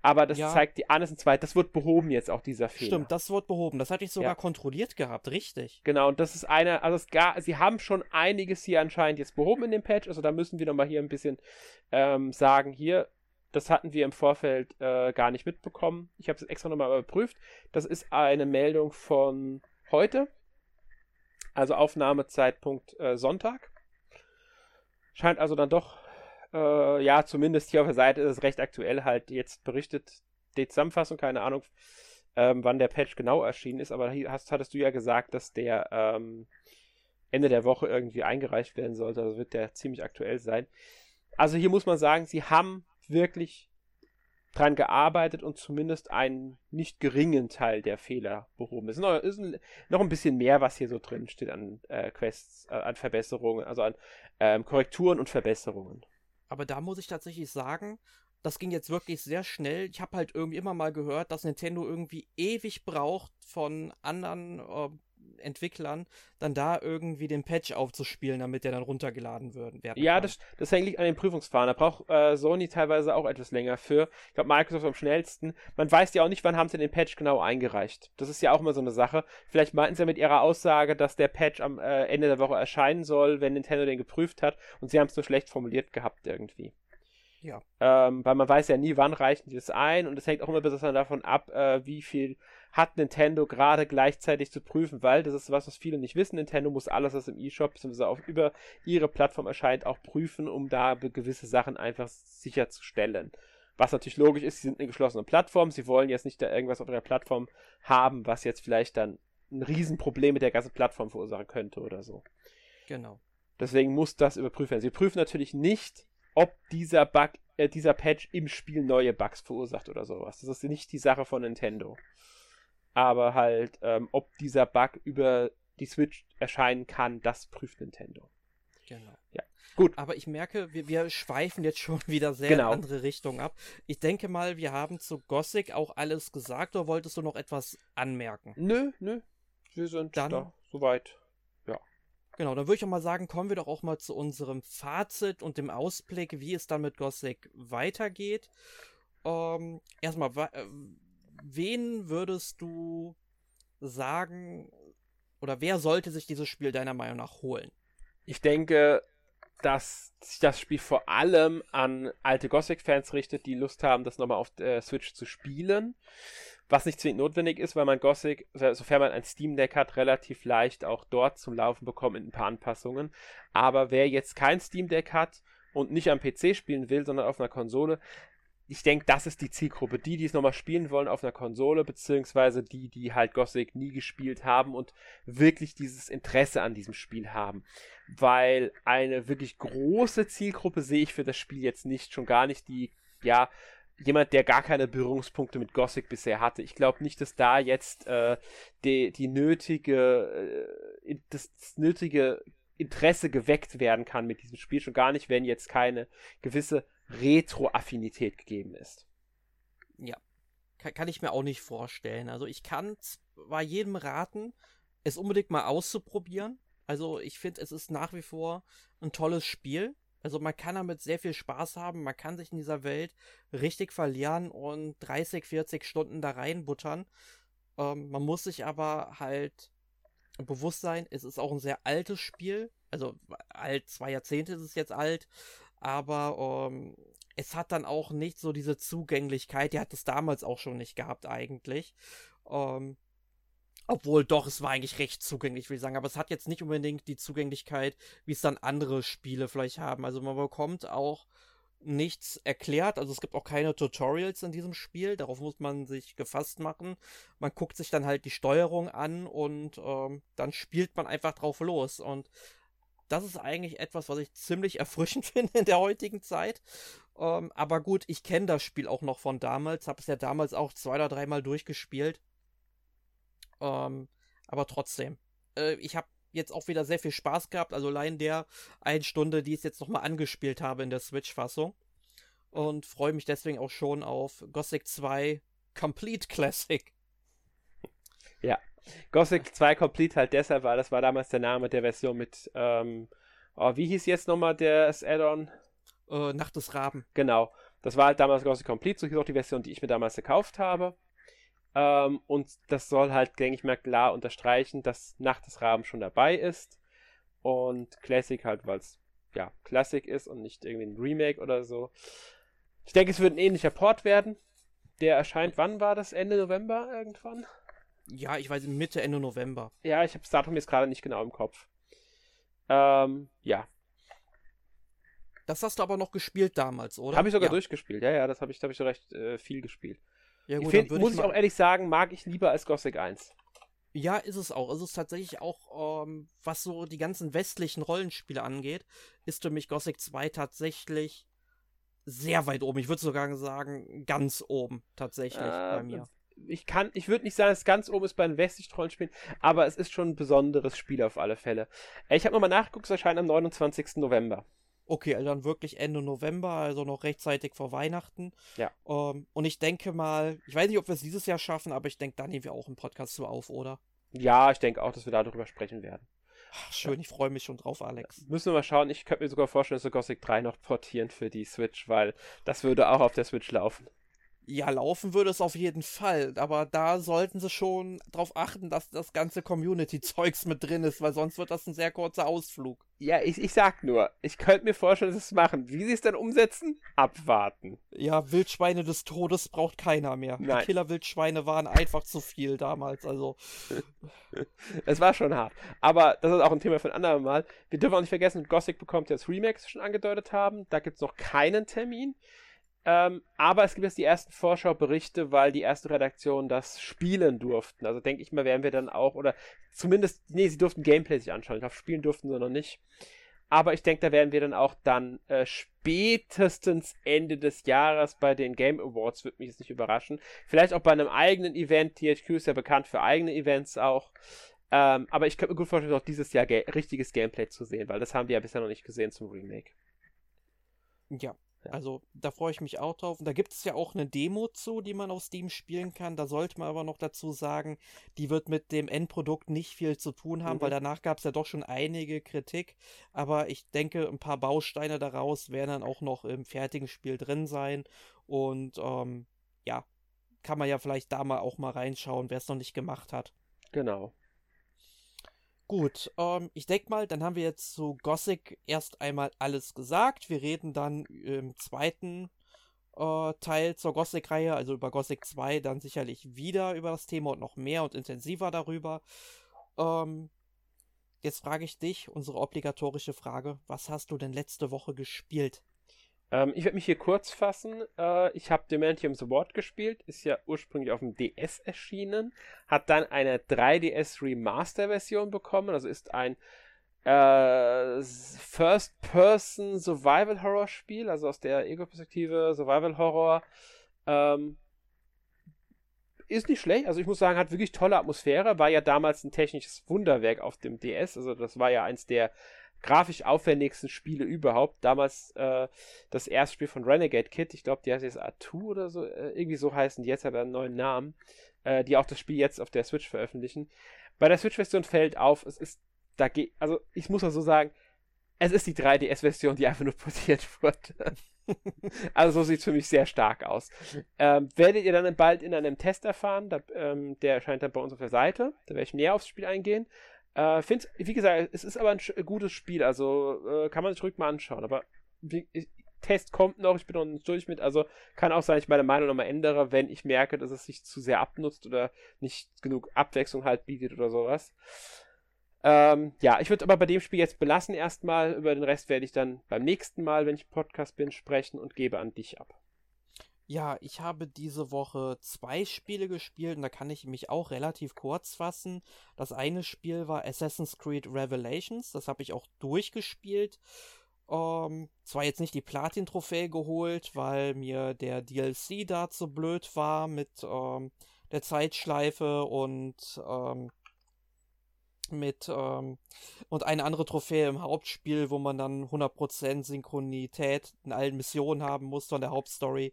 Aber das zeigt die Anis und 2. Das wird behoben jetzt auch, dieser Fehler. Stimmt, das wird behoben. Das hatte ich sogar kontrolliert gehabt, richtig. Genau, und das ist eine, also sie haben schon einiges hier anscheinend jetzt behoben in dem Patch. Also da müssen wir nochmal hier ein bisschen sagen, hier, das hatten wir im Vorfeld gar nicht mitbekommen. Ich habe es extra nochmal überprüft. Das ist eine Meldung von heute. Also Aufnahmezeitpunkt Sonntag. Scheint also dann doch, zumindest hier auf der Seite ist es recht aktuell halt jetzt berichtet. Die Zusammenfassung, keine Ahnung, wann der Patch genau erschienen ist. Aber hier hattest du ja gesagt, dass der Ende der Woche irgendwie eingereicht werden sollte. Also wird der ziemlich aktuell sein. Also hier muss man sagen, sie haben wirklich dran gearbeitet und zumindest einen nicht geringen Teil der Fehler behoben. Es ist noch ein bisschen mehr, was hier so drin steht an Quests, an Verbesserungen, also an Korrekturen und Verbesserungen. Aber da muss ich tatsächlich sagen, das ging jetzt wirklich sehr schnell. Ich habe halt irgendwie immer mal gehört, dass Nintendo irgendwie ewig braucht von anderen Entwicklern, dann da irgendwie den Patch aufzuspielen, damit der dann runtergeladen werden kann. Ja, das hängt an den Prüfungsfahren. Da braucht Sony teilweise auch etwas länger für. Ich glaube, Microsoft am schnellsten. Man weiß ja auch nicht, wann haben sie den Patch genau eingereicht. Das ist ja auch immer so eine Sache. Vielleicht meinten sie ja mit ihrer Aussage, dass der Patch am Ende der Woche erscheinen soll, wenn Nintendo den geprüft hat, und sie haben es nur schlecht formuliert gehabt irgendwie. Ja. Weil man weiß ja nie, wann reichen die das ein, und es hängt auch immer besonders davon ab, wie viel hat Nintendo gerade gleichzeitig zu prüfen, weil das ist was viele nicht wissen. Nintendo muss alles, was im eShop bzw. über ihre Plattform erscheint, auch prüfen, um da gewisse Sachen einfach sicherzustellen. Was natürlich logisch ist, sie sind eine geschlossene Plattform, sie wollen jetzt nicht da irgendwas auf ihrer Plattform haben, was jetzt vielleicht dann ein Riesenproblem mit der ganzen Plattform verursachen könnte oder so. Genau. Deswegen muss das überprüft werden. Sie prüfen natürlich nicht, ob dieser Patch im Spiel neue Bugs verursacht oder sowas. Das ist nicht die Sache von Nintendo. Aber halt, ob dieser Bug über die Switch erscheinen kann, das prüft Nintendo. Genau. Ja, gut. Aber ich merke, wir schweifen jetzt schon wieder sehr in andere Richtungen ab. Ich denke mal, wir haben zu Gothic auch alles gesagt, oder wolltest du noch etwas anmerken? Nö. Wir sind dann da soweit. Genau, dann würde ich auch mal sagen, kommen wir doch auch mal zu unserem Fazit und dem Ausblick, wie es dann mit Gothic weitergeht. Erstmal, wen würdest du sagen, oder wer sollte sich dieses Spiel deiner Meinung nach holen? Ich denke, dass sich das Spiel vor allem an alte Gothic-Fans richtet, die Lust haben, das nochmal auf der Switch zu spielen. Was nicht zwingend notwendig ist, weil man Gothic, sofern man ein Steam Deck hat, relativ leicht auch dort zum Laufen bekommt mit ein paar Anpassungen. Aber wer jetzt kein Steam Deck hat und nicht am PC spielen will, sondern auf einer Konsole, ich denke, das ist die Zielgruppe. Die es nochmal spielen wollen auf einer Konsole, beziehungsweise die halt Gothic nie gespielt haben und wirklich dieses Interesse an diesem Spiel haben. Weil eine wirklich große Zielgruppe sehe ich für das Spiel jetzt nicht, schon gar nicht jemand, der gar keine Berührungspunkte mit Gothic bisher hatte. Ich glaube nicht, dass da jetzt das nötige Interesse geweckt werden kann mit diesem Spiel. Schon gar nicht, wenn jetzt keine gewisse Retro-Affinität gegeben ist. Ja, kann ich mir auch nicht vorstellen. Also ich kann zwar jedem raten, es unbedingt mal auszuprobieren. Also ich finde, es ist nach wie vor ein tolles Spiel. Also man kann damit sehr viel Spaß haben, man kann sich in dieser Welt richtig verlieren und 30, 40 Stunden da reinbuttern. Man muss sich aber halt bewusst sein, es ist auch ein sehr altes Spiel, also alt, 2 Jahrzehnte ist es jetzt alt, aber es hat dann auch nicht so diese Zugänglichkeit, die hat es damals auch schon nicht gehabt eigentlich. Obwohl, doch, es war eigentlich recht zugänglich, würde ich sagen. Aber es hat jetzt nicht unbedingt die Zugänglichkeit, wie es dann andere Spiele vielleicht haben. Also man bekommt auch nichts erklärt. Also es gibt auch keine Tutorials in diesem Spiel. Darauf muss man sich gefasst machen. Man guckt sich dann halt die Steuerung an und dann spielt man einfach drauf los. Und das ist eigentlich etwas, was ich ziemlich erfrischend finde in der heutigen Zeit. Aber gut, ich kenne das Spiel auch noch von damals. Habe es ja damals auch 2 oder 3 Mal durchgespielt. Aber trotzdem, ich habe jetzt auch wieder sehr viel Spaß gehabt, also allein der 1 Stunde, die ich jetzt nochmal angespielt habe in der Switch-Fassung, und freue mich deswegen auch schon auf Gothic 2 Complete Classic. Ja, Gothic 2 Complete halt deshalb, weil das war damals der Name der Version mit, wie hieß jetzt nochmal das Add-on? Nacht des Raben. Genau, das war halt damals Gothic Complete, so hieß auch die Version, die ich mir damals gekauft habe. Und das soll halt, denke ich mal, klar unterstreichen, dass Nacht des Raben schon dabei ist und Classic halt, weil es ja Classic ist und nicht irgendwie ein Remake oder so. Ich denke, es wird ein ähnlicher Port werden. Der erscheint, wann war das? Ende November irgendwann? Ja, ich weiß, Mitte, Ende November. Ja, ich habe das Datum jetzt gerade nicht genau im Kopf. Ja. Das hast du aber noch gespielt damals, oder? Habe ich sogar durchgespielt, ja, das habe ich so recht viel gespielt. Ja, gut, ich auch ehrlich sagen, mag ich lieber als Gothic 1. Ja, ist es auch. Es ist tatsächlich auch, was so die ganzen westlichen Rollenspiele angeht, ist für mich Gothic 2 tatsächlich sehr weit oben. Ich würde sogar sagen, ganz oben tatsächlich bei mir. Ich würde nicht sagen, dass es ganz oben ist bei den westlichen Rollenspielen, aber es ist schon ein besonderes Spiel auf alle Fälle. Ich habe nochmal nachgeguckt, es erscheint am 29. November. Okay, also dann wirklich Ende November, also noch rechtzeitig vor Weihnachten. Ja. Und ich denke mal, ich weiß nicht, ob wir es dieses Jahr schaffen, aber ich denke, da nehmen wir auch einen Podcast zu auf, oder? Ja, ich denke auch, dass wir da darüber sprechen werden. Ach, schön, ja. Ich freue mich schon drauf, Alex. Müssen wir mal schauen. Ich könnte mir sogar vorstellen, dass wir Gothic 3 noch portieren für die Switch, weil das würde auch auf der Switch laufen. Ja, laufen würde es auf jeden Fall, aber da sollten sie schon drauf achten, dass das ganze Community-Zeugs mit drin ist, weil sonst wird das ein sehr kurzer Ausflug. Ja, ich sag nur, ich könnte mir vorstellen, dass sie es machen. Wie sie es dann umsetzen? Abwarten. Ja, Wildschweine des Todes braucht keiner mehr. Nein. Die Killer-Wildschweine waren einfach zu viel damals, also. Es war schon hart, aber das ist auch ein Thema für ein anderes Mal. Wir dürfen auch nicht vergessen, Gothic bekommt jetzt Remakes, schon angedeutet haben, da gibt es noch keinen Termin. Aber es gibt jetzt die ersten Vorschauberichte, weil die ersten Redaktionen das spielen durften. Also denke ich mal, werden wir dann auch, oder zumindest, nee, sie durften Gameplay sich anschauen. Ich glaube, spielen durften sie noch nicht. Aber ich denke, da werden wir dann auch dann spätestens Ende des Jahres bei den Game Awards, würde mich jetzt nicht überraschen. Vielleicht auch bei einem eigenen Event. THQ ist ja bekannt für eigene Events auch. Aber ich könnte mir gut vorstellen, auch dieses Jahr richtiges Gameplay zu sehen, weil das haben wir ja bisher noch nicht gesehen zum Remake. Ja. Also, da freue ich mich auch drauf. Und da gibt es ja auch eine Demo zu, die man auf Steam spielen kann. Da sollte man aber noch dazu sagen, die wird mit dem Endprodukt nicht viel zu tun haben, weil danach gab es ja doch schon einige Kritik. Aber ich denke, ein paar Bausteine daraus werden dann auch noch im fertigen Spiel drin sein. Und ja, kann man ja vielleicht da mal auch mal reinschauen, wer es noch nicht gemacht hat. Genau. Gut, ich denke mal, dann haben wir jetzt zu Gothic erst einmal alles gesagt. Wir reden dann im zweiten Teil zur Gothic-Reihe, also über Gothic 2, dann sicherlich wieder über das Thema und noch mehr und intensiver darüber. Jetzt frage ich dich, unsere obligatorische Frage, was hast du denn letzte Woche gespielt? Ich werde mich hier kurz fassen. Ich habe Dementium The Ward gespielt, ist ja ursprünglich auf dem DS erschienen, hat dann eine 3DS Remaster-Version bekommen, also ist ein First-Person-Survival-Horror-Spiel, also aus der Ego-Perspektive Survival-Horror. Ist nicht schlecht, also ich muss sagen, hat wirklich tolle Atmosphäre, war ja damals ein technisches Wunderwerk auf dem DS, also das war ja eins der grafisch aufwendigsten Spiele überhaupt. Damals das erste Spiel von Renegade Kid, ich glaube, die heißt jetzt A2 oder so, irgendwie so heißen die jetzt, hat einen neuen Namen, die auch das Spiel jetzt auf der Switch veröffentlichen. Bei der Switch-Version fällt auf, es ist, also ich muss mal so sagen, es ist die 3DS-Version, die einfach nur portiert wurde. Also so sieht es für mich sehr stark aus. Werdet ihr dann bald in einem Test erfahren, der erscheint dann bei uns auf der Seite, da werde ich näher aufs Spiel eingehen. Wie gesagt, es ist aber ein gutes Spiel, also kann man sich ruhig mal anschauen, aber Test kommt noch, ich bin noch nicht durch mit, also kann auch sein, dass ich meine Meinung nochmal ändere, wenn ich merke, dass es sich zu sehr abnutzt oder nicht genug Abwechslung halt bietet oder sowas. Ja, ich würde aber bei dem Spiel jetzt belassen erstmal, über den Rest werde ich dann beim nächsten Mal, wenn ich im Podcast bin, sprechen und gebe an dich ab. Ja, ich habe diese Woche 2 Spiele gespielt und da kann ich mich auch relativ kurz fassen. Das eine Spiel war Assassin's Creed Revelations, das habe ich auch durchgespielt. Zwar jetzt nicht die Platin-Trophäe geholt, weil mir der DLC dazu blöd war mit der Zeitschleife und eine andere Trophäe im Hauptspiel, wo man dann 100% Synchronität in allen Missionen haben muss von der Hauptstory.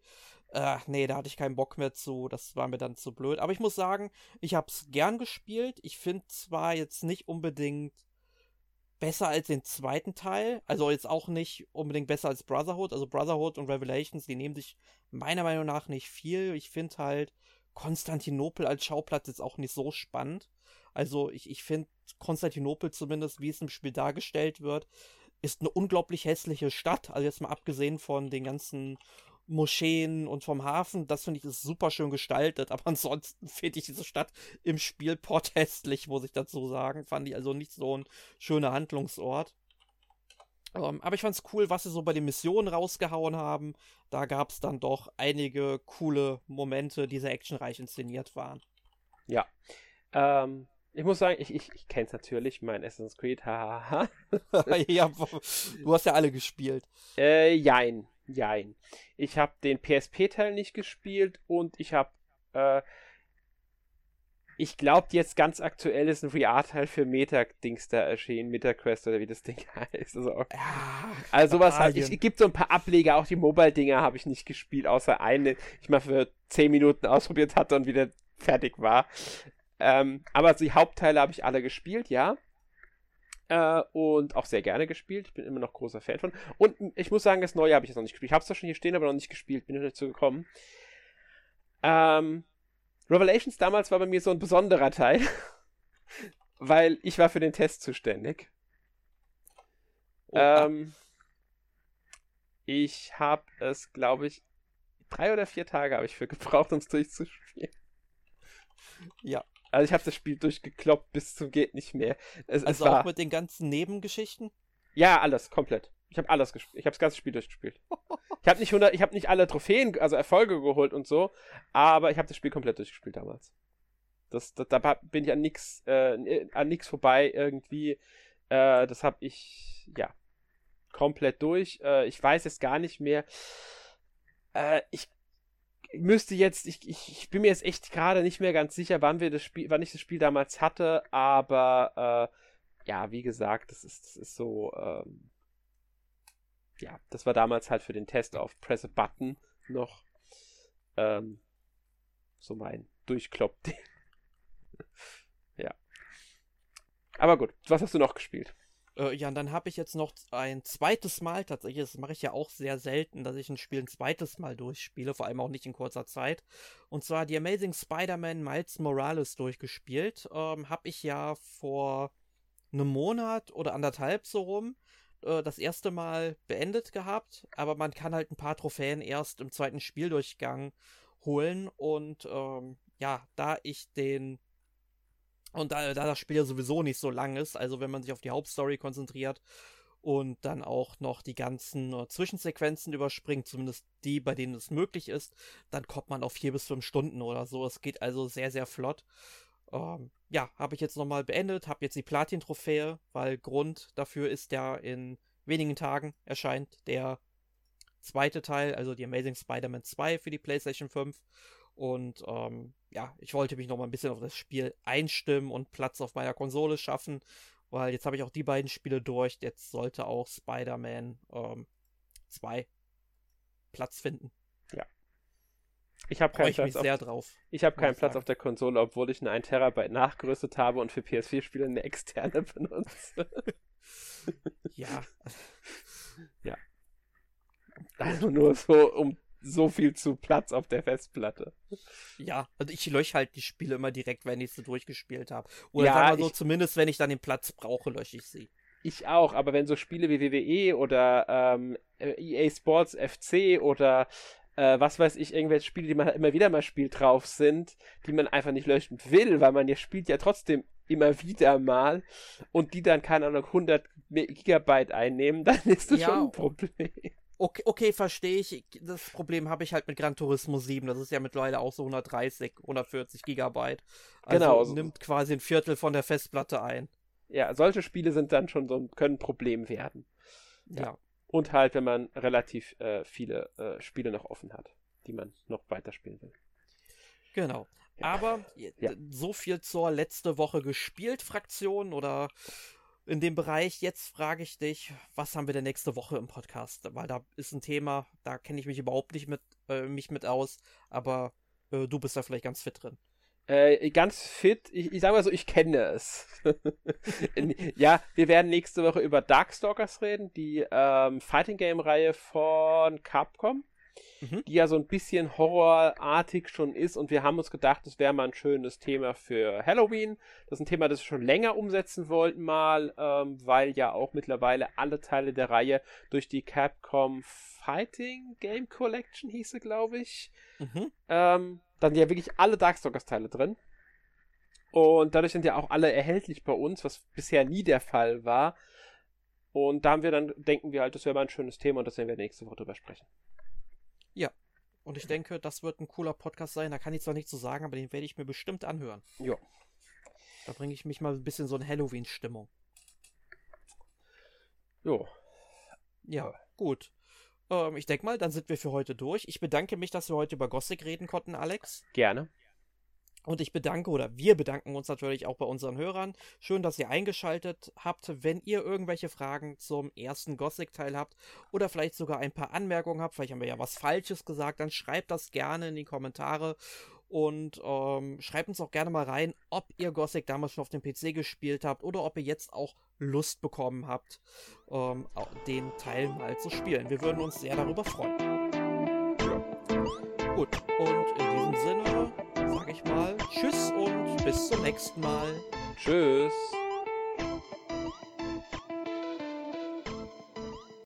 Nee, da hatte ich keinen Bock mehr zu, das war mir dann zu blöd. Aber ich muss sagen, ich hab's gern gespielt. Ich finde zwar jetzt nicht unbedingt besser als den zweiten Teil, also jetzt auch nicht unbedingt besser als Brotherhood. Also Brotherhood und Revelations, die nehmen sich meiner Meinung nach nicht viel. Ich finde halt Konstantinopel als Schauplatz jetzt auch nicht so spannend. Also ich finde Konstantinopel zumindest, wie es im Spiel dargestellt wird, ist eine unglaublich hässliche Stadt. Also jetzt mal abgesehen von den ganzen Moscheen und vom Hafen, das finde ich ist super schön gestaltet, aber ansonsten finde ich diese Stadt im Spiel potthässlich, muss ich dazu sagen. Fand ich also nicht so ein schöner Handlungsort. Aber ich fand's cool, was sie so bei den Missionen rausgehauen haben. Da gab's dann doch einige coole Momente, die sehr actionreich inszeniert waren. Ja. Ich muss sagen, ich kenn's natürlich, mein Assassin's Creed, hahaha. Ja, du hast ja alle gespielt. Jein. Ich habe den PSP-Teil nicht gespielt und ich habe, ich glaube jetzt ganz aktuell ist ein VR-Teil für Meta-Dings da erschienen, MetaQuest oder wie das Ding heißt. Also, okay. Also sowas halt, es gibt so ein paar Ableger, auch die Mobile-Dinger habe ich nicht gespielt, außer eine, die ich mal für 10 Minuten ausprobiert hatte und wieder fertig war. Aber die Hauptteile habe ich alle gespielt, ja. Und auch sehr gerne gespielt. Ich bin immer noch großer Fan von. Und ich muss sagen, das Neue habe ich jetzt noch nicht gespielt. Ich habe es zwar schon hier stehen, aber noch nicht gespielt. Bin noch nicht dazu gekommen. Revelations damals war bei mir so ein besonderer Teil, weil ich war für den Test zuständig. Oh, ich habe es, glaube ich, 3 oder 4 Tage habe ich für gebraucht, um es durchzuspielen. Ja. Also ich habe das Spiel durchgekloppt bis zum geht nicht mehr. Es war... auch mit den ganzen Nebengeschichten? Ja, alles, komplett. Ich habe alles gespielt. Ich habe das ganze Spiel durchgespielt. Ich habe nicht alle Trophäen, also Erfolge geholt und so, aber ich habe das Spiel komplett durchgespielt damals. Da bin ich an nichts vorbei irgendwie. Das habe ich, ja, komplett durch. Ich weiß es gar nicht mehr. Ich bin mir jetzt echt gerade nicht mehr ganz sicher, wann ich das Spiel damals hatte, aber ja, wie gesagt, das ist so, ja, das war damals halt für den Test auf Press a Button noch so mein Durchklopp-Ding. Ja. Aber gut, was hast du noch gespielt? Ja, und dann habe ich jetzt noch ein zweites Mal tatsächlich, das mache ich ja auch sehr selten, dass ich ein Spiel ein zweites Mal durchspiele, vor allem auch nicht in kurzer Zeit. Und zwar The Amazing Spider-Man Miles Morales durchgespielt. Habe ich ja vor einem Monat oder 1,5 so rum das erste Mal beendet gehabt, aber man kann halt ein paar Trophäen erst im zweiten Spieldurchgang holen und da das Spiel ja sowieso nicht so lang ist, also wenn man sich auf die Hauptstory konzentriert und dann auch noch die ganzen Zwischensequenzen überspringt, zumindest die, bei denen es möglich ist, dann kommt man auf 4 bis 5 Stunden oder so. Es geht also sehr, sehr flott. Ja, habe ich jetzt nochmal beendet, habe jetzt die Platin-Trophäe, weil Grund dafür ist ja, in wenigen Tagen erscheint der zweite Teil, also die Amazing Spider-Man 2 für die Playstation 5. Und ja, ich wollte mich nochmal ein bisschen auf das Spiel einstimmen und Platz auf meiner Konsole schaffen, weil jetzt habe ich auch die beiden Spiele durch. Jetzt sollte auch Spider-Man 2 Platz finden. Ja. Ich habe keinen Platz auf der Konsole, obwohl ich eine 1 Terabyte nachgerüstet habe und für PS4-Spiele eine externe benutze. Ja. Ja. Also nur so, um so viel zu Platz auf der Festplatte. Ja, also ich lösche halt die Spiele immer direkt, wenn ich sie durchgespielt habe. Oder ja, sagen wir so, zumindest wenn ich dann den Platz brauche, lösche ich sie. Ich auch, aber wenn so Spiele wie WWE oder EA Sports FC oder was weiß ich, irgendwelche Spiele, die man halt immer wieder mal spielt, drauf sind, die man einfach nicht löschen will, weil man ja spielt ja trotzdem immer wieder mal und die dann, keine Ahnung, 100 Gigabyte einnehmen, dann ist das schon ein Problem. Okay, verstehe ich. Das Problem habe ich halt mit Gran Turismo 7. Das ist ja mittlerweile auch so 130, 140 Gigabyte. Also genau. Also nimmt quasi ein Viertel von der Festplatte ein. Ja, solche Spiele sind dann schon so, können ein Problem werden. Ja. Und halt, wenn man relativ viele Spiele noch offen hat, die man noch weiterspielen will. Genau. Ja. Aber so viel zur letzte Woche gespielt Fraktion oder in dem Bereich. Jetzt frage ich dich, was haben wir denn nächste Woche im Podcast? Weil da ist ein Thema, da kenne ich mich überhaupt nicht mit aus, aber du bist da vielleicht ganz fit drin. Ganz fit, ich sage mal so, ich kenne es. Ja, wir werden nächste Woche über Darkstalkers reden, die Fighting Game Reihe von Capcom, die ja so ein bisschen horrorartig schon ist, und wir haben uns gedacht, das wäre mal ein schönes Thema für Halloween. Das ist ein Thema, das wir schon länger umsetzen wollten mal, weil ja auch mittlerweile alle Teile der Reihe durch die Capcom Fighting Game Collection hieße, glaube ich, dann ja wirklich alle Darkstalkers-Teile drin. Und dadurch sind ja auch alle erhältlich bei uns, was bisher nie der Fall war. Und da haben wir dann, denken wir halt, das wäre mal ein schönes Thema, und das werden wir nächste Woche drüber sprechen. Ja, und ich denke, das wird ein cooler Podcast sein. Da kann ich zwar nichts zu sagen, aber den werde ich mir bestimmt anhören. Ja. Da bringe ich mich mal ein bisschen so in Halloween-Stimmung. Jo. Ja, gut. Ich denke mal, dann sind wir für heute durch. Ich bedanke mich, dass wir heute über Gothic reden konnten, Alex. Gerne. Und wir bedanken uns natürlich auch bei unseren Hörern. Schön, dass ihr eingeschaltet habt. Wenn ihr irgendwelche Fragen zum ersten Gothic-Teil habt oder vielleicht sogar ein paar Anmerkungen habt, vielleicht haben wir ja was Falsches gesagt, dann schreibt das gerne in die Kommentare. Und schreibt uns auch gerne mal rein, ob ihr Gothic damals schon auf dem PC gespielt habt oder ob ihr jetzt auch Lust bekommen habt, den Teil mal zu spielen. Wir würden uns sehr darüber freuen. Ja. Gut, und in diesem Sinne sage ich mal Tschüss und bis zum nächsten Mal. Tschüss.